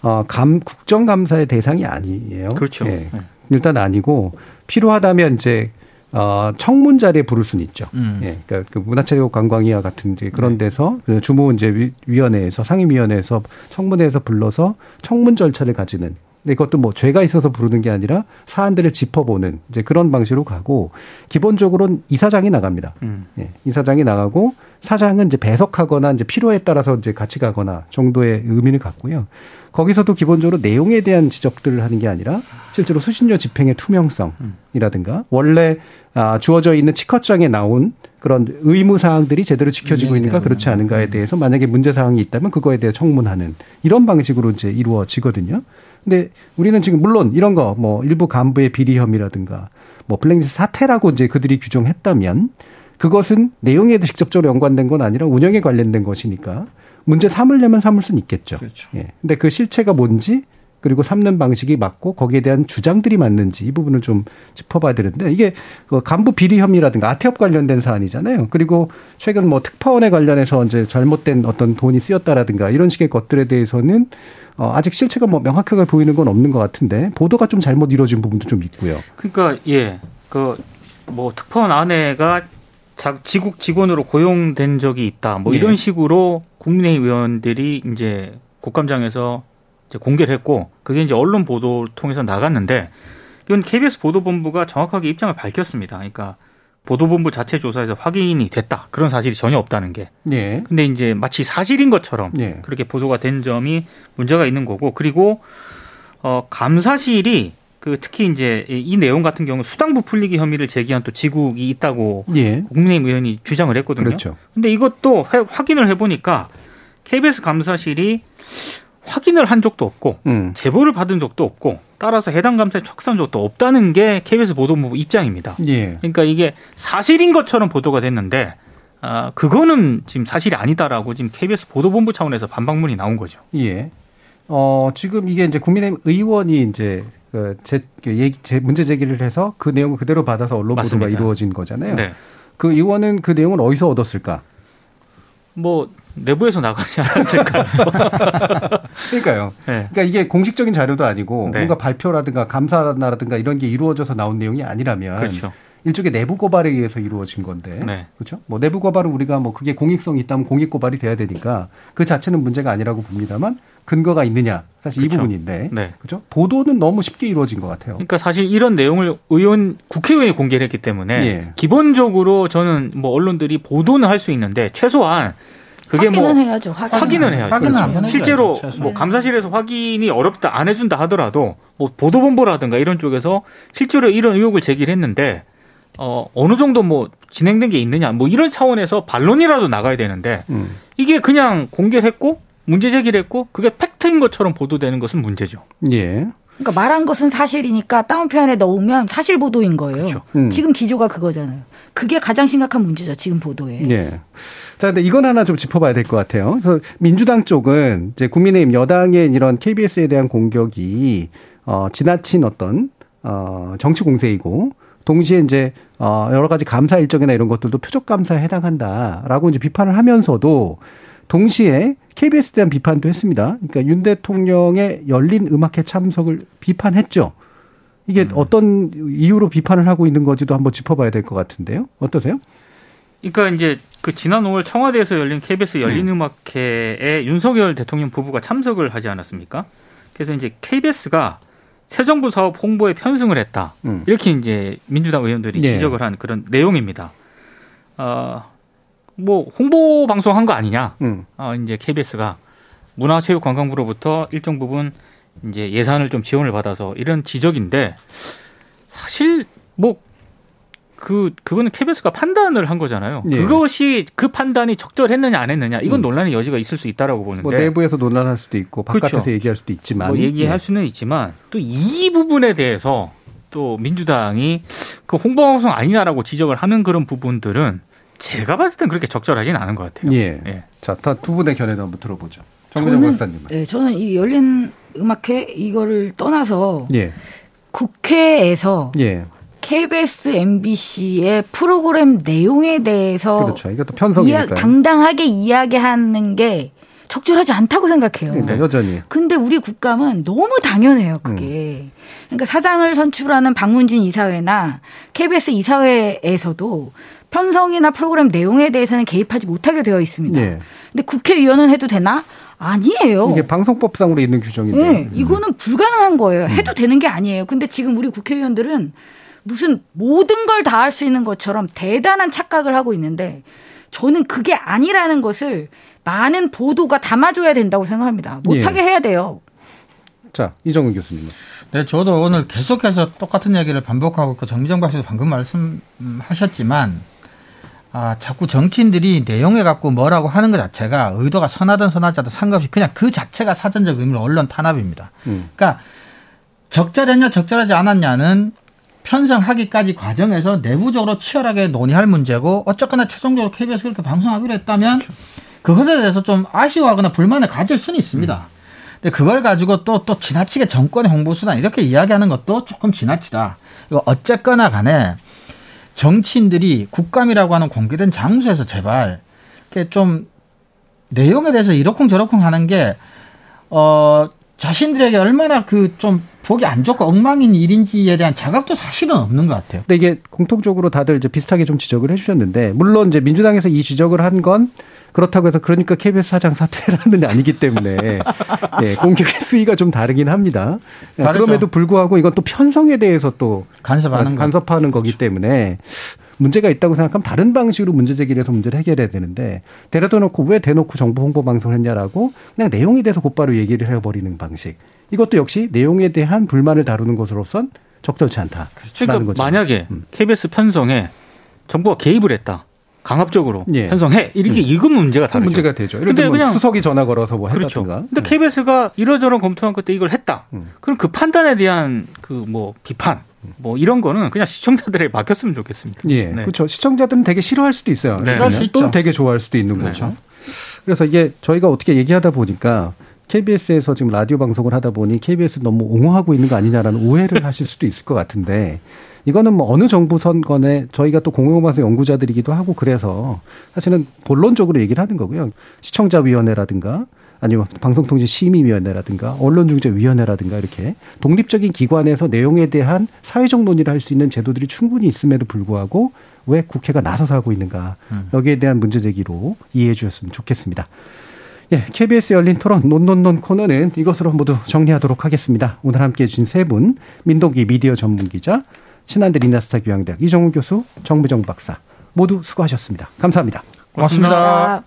어, 감, 국정감사의 대상이 아니에요. 그렇죠. 예. 일단 아니고 필요하다면 이제 어, 청문 자리에 부를 수는 있죠. 음. 예. 그러니까 그 문화체육관광위와 같은 이제 그런 데서 네. 주무 이제 위원회에서 상임위원회에서 청문회에서 불러서 청문 절차를 가지는. 근데 그것도 뭐 죄가 있어서 부르는 게 아니라 사안들을 짚어보는 이제 그런 방식으로 가고 기본적으로는 이사장이 나갑니다. 음. 예, 이사장이 나가고 사장은 이제 배석하거나 이제 필요에 따라서 이제 같이 가거나 정도의 의미를 갖고요. 거기서도 기본적으로 내용에 대한 지적들을 하는 게 아니라 실제로 수신료 집행의 투명성이라든가 원래 아, 주어져 있는 치컷장에 나온 그런 의무 사항들이 제대로 지켜지고 있는가 그렇지 않은가에 대해서 만약에 문제 사항이 있다면 그거에 대해 청문하는 이런 방식으로 이제 이루어지거든요. 근데 우리는 지금 물론 이런 거 뭐 일부 간부의 비리 혐의라든가 뭐 블랙리스트 사태라고 이제 그들이 규정했다면 그것은 내용에 직접적으로 연관된 건 아니라 운영에 관련된 것이니까 문제 삼으려면 삼을 수는 있겠죠. 그렇죠. 예. 근데 그 실체가 뭔지 그리고 삼는 방식이 맞고 거기에 대한 주장들이 맞는지 이 부분을 좀 짚어봐야 되는데 이게 간부 비리 혐의라든가 아태업 관련된 사안이잖아요. 그리고 최근 뭐 특파원에 관련해서 이제 잘못된 어떤 돈이 쓰였다라든가 이런 식의 것들에 대해서는 어, 아직 실체가 뭐 명확하게 보이는 건 없는 것 같은데 보도가 좀 잘못 이루어진 부분도 좀 있고요. 그러니까 예, 그 뭐 특파원 아내가 지국 직원으로 고용된 적이 있다. 뭐 이런 예. 식으로 국민의힘 의원들이 이제 국감장에서 이제 공개를 했고 그게 이제 언론 보도를 통해서 나갔는데 이건 케이비에스 보도본부가 정확하게 입장을 밝혔습니다. 그러니까 보도본부 자체 조사에서 확인이 됐다. 그런 사실이 전혀 없다는 게. 네. 예. 근데 이제 마치 사실인 것처럼 예. 그렇게 보도가 된 점이 문제가 있는 거고 그리고 어, 감사실이 그 특히 이제 이 내용 같은 경우 수당부 풀리기 혐의를 제기한 또 지국이 있다고 예. 국민의힘 의원이 주장을 했거든요. 그렇죠. 근데 이것도 회, 확인을 해보니까 케이비에스 감사실이 확인을 한 적도 없고 음. 제보를 받은 적도 없고 따라서 해당 감사에 착수한 적도 없다는 게 케이비에스 보도본부 입장입니다. 예. 그러니까 이게 사실인 것처럼 보도가 됐는데 아, 그거는 지금 사실이 아니다라고 지금 케이비에스 보도본부 차원에서 반박문이 나온 거죠. 예. 어, 지금 이게 이제 국민의힘 의원이 이제 그 제, 얘기, 제 문제 제기를 해서 그 내용을 그대로 받아서 언론 보도가 이루어진 거잖아요. 네. 그 의원은 그 내용을 어디서 얻었을까? 뭐 내부에서 나가지 않았을까? 그러니까요. 네. 그러니까 이게 공식적인 자료도 아니고 네. 뭔가 발표라든가 감사라든가 이런 게 이루어져서 나온 내용이 아니라면 그렇죠. 일종의 내부 고발에 의해서 이루어진 건데 네. 그렇죠? 뭐 내부 고발은 우리가 뭐 그게 공익성이 있다면 공익 고발이 돼야 되니까 그 자체는 문제가 아니라고 봅니다만 근거가 있느냐 사실 그렇죠. 이 부분인데 네. 그렇죠? 보도는 너무 쉽게 이루어진 것 같아요. 그러니까 사실 이런 내용을 의원 국회의원이 공개를 했기 때문에 예. 기본적으로 저는 뭐 언론들이 보도는 할 수 있는데 최소한 그게 확인은 뭐 해야죠. 확인. 확인은 해야죠. 확인은 그렇죠. 해야죠. 실제로 뭐 감사실에서 확인이 어렵다 안 해준다 하더라도 뭐 보도본부라든가 이런 쪽에서 실제로 이런 의혹을 제기를 했는데 어 어느 정도 뭐 진행된 게 있느냐 뭐 이런 차원에서 반론이라도 나가야 되는데 음. 이게 그냥 공개했고 문제 제기를 했고 그게 팩트인 것처럼 보도되는 것은 문제죠. 예. 그러니까 말한 것은 사실이니까 다운표 안에 넣으면 사실 보도인 거예요. 그렇죠. 음. 지금 기조가 그거잖아요. 그게 가장 심각한 문제죠. 지금 보도에. 예. 자, 근데 이건 하나 좀 짚어봐야 될 것 같아요. 그래서 민주당 쪽은 이제 국민의힘 여당의 이런 케이비에스에 대한 공격이 어, 지나친 어떤 어, 정치 공세이고 동시에 이제 어, 여러 가지 감사 일정이나 이런 것들도 표적 감사에 해당한다라고 이제 비판을 하면서도 동시에 케이비에스에 대한 비판도 했습니다. 그러니까 윤 대통령의 열린 음악회 참석을 비판했죠. 이게 음. 어떤 이유로 비판을 하고 있는 건지도 한번 짚어봐야 될 것 같은데요. 어떠세요? 그러니까 이제 그 지난 오월 청와대에서 열린 케이비에스 열린 음. 음악회에 윤석열 대통령 부부가 참석을 하지 않았습니까? 그래서 이제 케이비에스가 새 정부 사업 홍보에 편승을 했다. 음. 이렇게 이제 민주당 의원들이 네. 지적을 한 그런 내용입니다. 어. 뭐 홍보 방송한 거 아니냐? 음. 어, 이제 케이비에스가 문화체육관광부로부터 일정 부분 이제 예산을 좀 지원을 받아서 이런 지적인데 사실 뭐 그 그거는 케이비에스가 판단을 한 거잖아요. 예. 그것이 그 판단이 적절했느냐 안 했느냐 이건 음. 논란의 여지가 있을 수 있다라고 보는데. 뭐 내부에서 논란할 수도 있고 바깥에서 그렇죠. 얘기할 수도 있지만. 뭐 얘기할 예. 수는 있지만 또 이 부분에 대해서 또 민주당이 그 홍보방송 아니냐라고 지적을 하는 그런 부분들은 제가 봤을 땐 그렇게 적절하진 않은 것 같아요. 예. 예. 자, 다 두 분의 견해도 한번 들어보죠. 정미정 박사님. 예, 저는 이 열린 음악회 이거를 떠나서 예. 국회에서. 예. 케이비에스, 엠비씨의 프로그램 내용에 대해서 그렇죠. 이것도 편성이니까요. 이야, 당당하게 이야기하는 게 적절하지 않다고 생각해요. 네, 여전히. 근데 우리 국감은 너무 당연해요, 그게. 음. 그러니까 사장을 선출하는 박문진 이사회나 케이비에스 이사회에서도 편성이나 프로그램 내용에 대해서는 개입하지 못하게 되어 있습니다. 네. 근데 국회의원은 해도 되나? 아니에요. 이게 방송법상으로 있는 규정인데. 네, 이거는 불가능한 거예요. 해도 음. 되는 게 아니에요. 근데 지금 우리 국회의원들은 무슨 모든 걸 다 할 수 있는 것처럼 대단한 착각을 하고 있는데 저는 그게 아니라는 것을 많은 보도가 담아줘야 된다고 생각합니다. 못하게 예. 해야 돼요. 자, 이정훈 교수님. 네, 저도 오늘 계속해서 똑같은 얘기를 반복하고 있고 정미정 박사도 방금 말씀하셨지만 아, 자꾸 정치인들이 내용에 갖고 뭐라고 하는 것 자체가 의도가 선하든 선하지 않든 상관없이 그냥 그 자체가 사전적 의미로 언론 탄압입니다. 음. 그러니까 적절했냐 적절하지 않았냐는 편성하기까지 과정에서 내부적으로 치열하게 논의할 문제고 어쨌거나 최종적으로 케이비에스가 그렇게 방송하기로 했다면 그것에 대해서 좀 아쉬워하거나 불만을 가질 수는 있습니다. 음. 근데 그걸 가지고 또, 또 지나치게 정권의 홍보수단 이렇게 이야기하는 것도 조금 지나치다. 이거 어쨌거나 간에 정치인들이 국감이라고 하는 공개된 장소에서 제발, 이렇게 좀, 내용에 대해서 이러쿵저러쿵 하는 게, 어, 자신들에게 얼마나 그 좀, 보기 안 좋고 엉망인 일인지에 대한 자각도 사실은 없는 것 같아요. 근데 이게 공통적으로 다들 이제 비슷하게 좀 지적을 해주셨는데, 물론 이제 민주당에서 이 지적을 한 건, 그렇다고 해서 그러니까 케이비에스 사장 사퇴라는 게 아니기 때문에 예, 공격의 수위가 좀 다르긴 합니다. 다르죠. 그럼에도 불구하고 이건 또 편성에 대해서 또 간섭하는, 간섭하는 거기 그렇죠. 때문에 문제가 있다고 생각하면 다른 방식으로 문제 제기를 해서 문제를 해결해야 되는데 데려다 놓고 왜 대놓고 정부 홍보 방송을 했냐라고 그냥 내용에 대해서 곧바로 얘기를 해버리는 방식. 이것도 역시 내용에 대한 불만을 다루는 것으로선 적절치 않다라는 그렇죠. 그러니까 거죠. 만약에 음. 케이비에스 편성에 정부가 개입을 했다. 강압적으로 예. 편성해 이렇게 음. 이건 문제가 다르죠. 문제가 되죠. 예를 들면 그냥 수석이 전화 걸어서 뭐 그렇죠. 했다든가. 근데 음. 케이비에스가 이러저러 검토한 것 때 이걸 했다. 음. 그럼 그 판단에 대한 그 뭐 비판 뭐 이런 거는 그냥 시청자들에게 맡겼으면 좋겠습니다. 예, 네. 그렇죠. 시청자들은 되게 싫어할 수도 있어요. 네. 싫어할 수 있죠. 또 되게 좋아할 수도 있는 네. 거죠. 그래서 이게 저희가 어떻게 얘기하다 보니까 케이비에스에서 지금 라디오 방송을 하다 보니 케이비에스 너무 옹호하고 있는 거 아니냐라는 오해를 하실 수도 있을 것 같은데. 이거는 뭐 어느 정부 선거에 저희가 또 공영방송 연구자들이기도 하고 그래서 사실은 본론적으로 얘기를 하는 거고요. 시청자위원회라든가 아니면 방송통신심의위원회라든가 언론중재위원회라든가 이렇게 독립적인 기관에서 내용에 대한 사회적 논의를 할 수 있는 제도들이 충분히 있음에도 불구하고 왜 국회가 나서서 하고 있는가 여기에 대한 문제제기로 이해해 주셨으면 좋겠습니다. 예, 케이비에스 열린 토론 논논논 코너는 이것으로 모두 정리하도록 하겠습니다. 오늘 함께해 주신 세 분 민동기 미디어 전문기자 신한대 리나스타 교양대학 이정훈 교수, 정미정 박사 모두 수고하셨습니다. 감사합니다. 고맙습니다. 고맙습니다.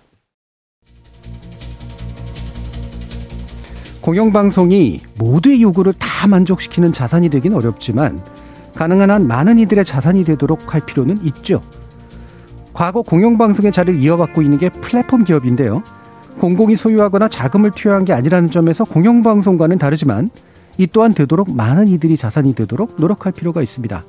공영방송이 모두의 요구를 다 만족시키는 자산이 되긴 어렵지만 가능한 한 많은 이들의 자산이 되도록 할 필요는 있죠. 과거 공영방송의 자리를 이어받고 있는 게 플랫폼 기업인데요. 공공이 소유하거나 자금을 투여한 게 아니라는 점에서 공영방송과는 다르지만 이 또한 되도록 많은 이들이 자산이 되도록 노력할 필요가 있습니다.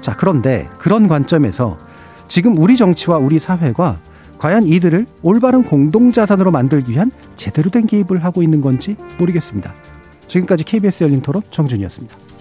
자, 그런데 그런 관점에서 지금 우리 정치와 우리 사회가 과연 이들을 올바른 공동자산으로 만들기 위한 제대로 된 개입을 하고 있는 건지 모르겠습니다. 지금까지 케이비에스 열린 토론 정준이었습니다.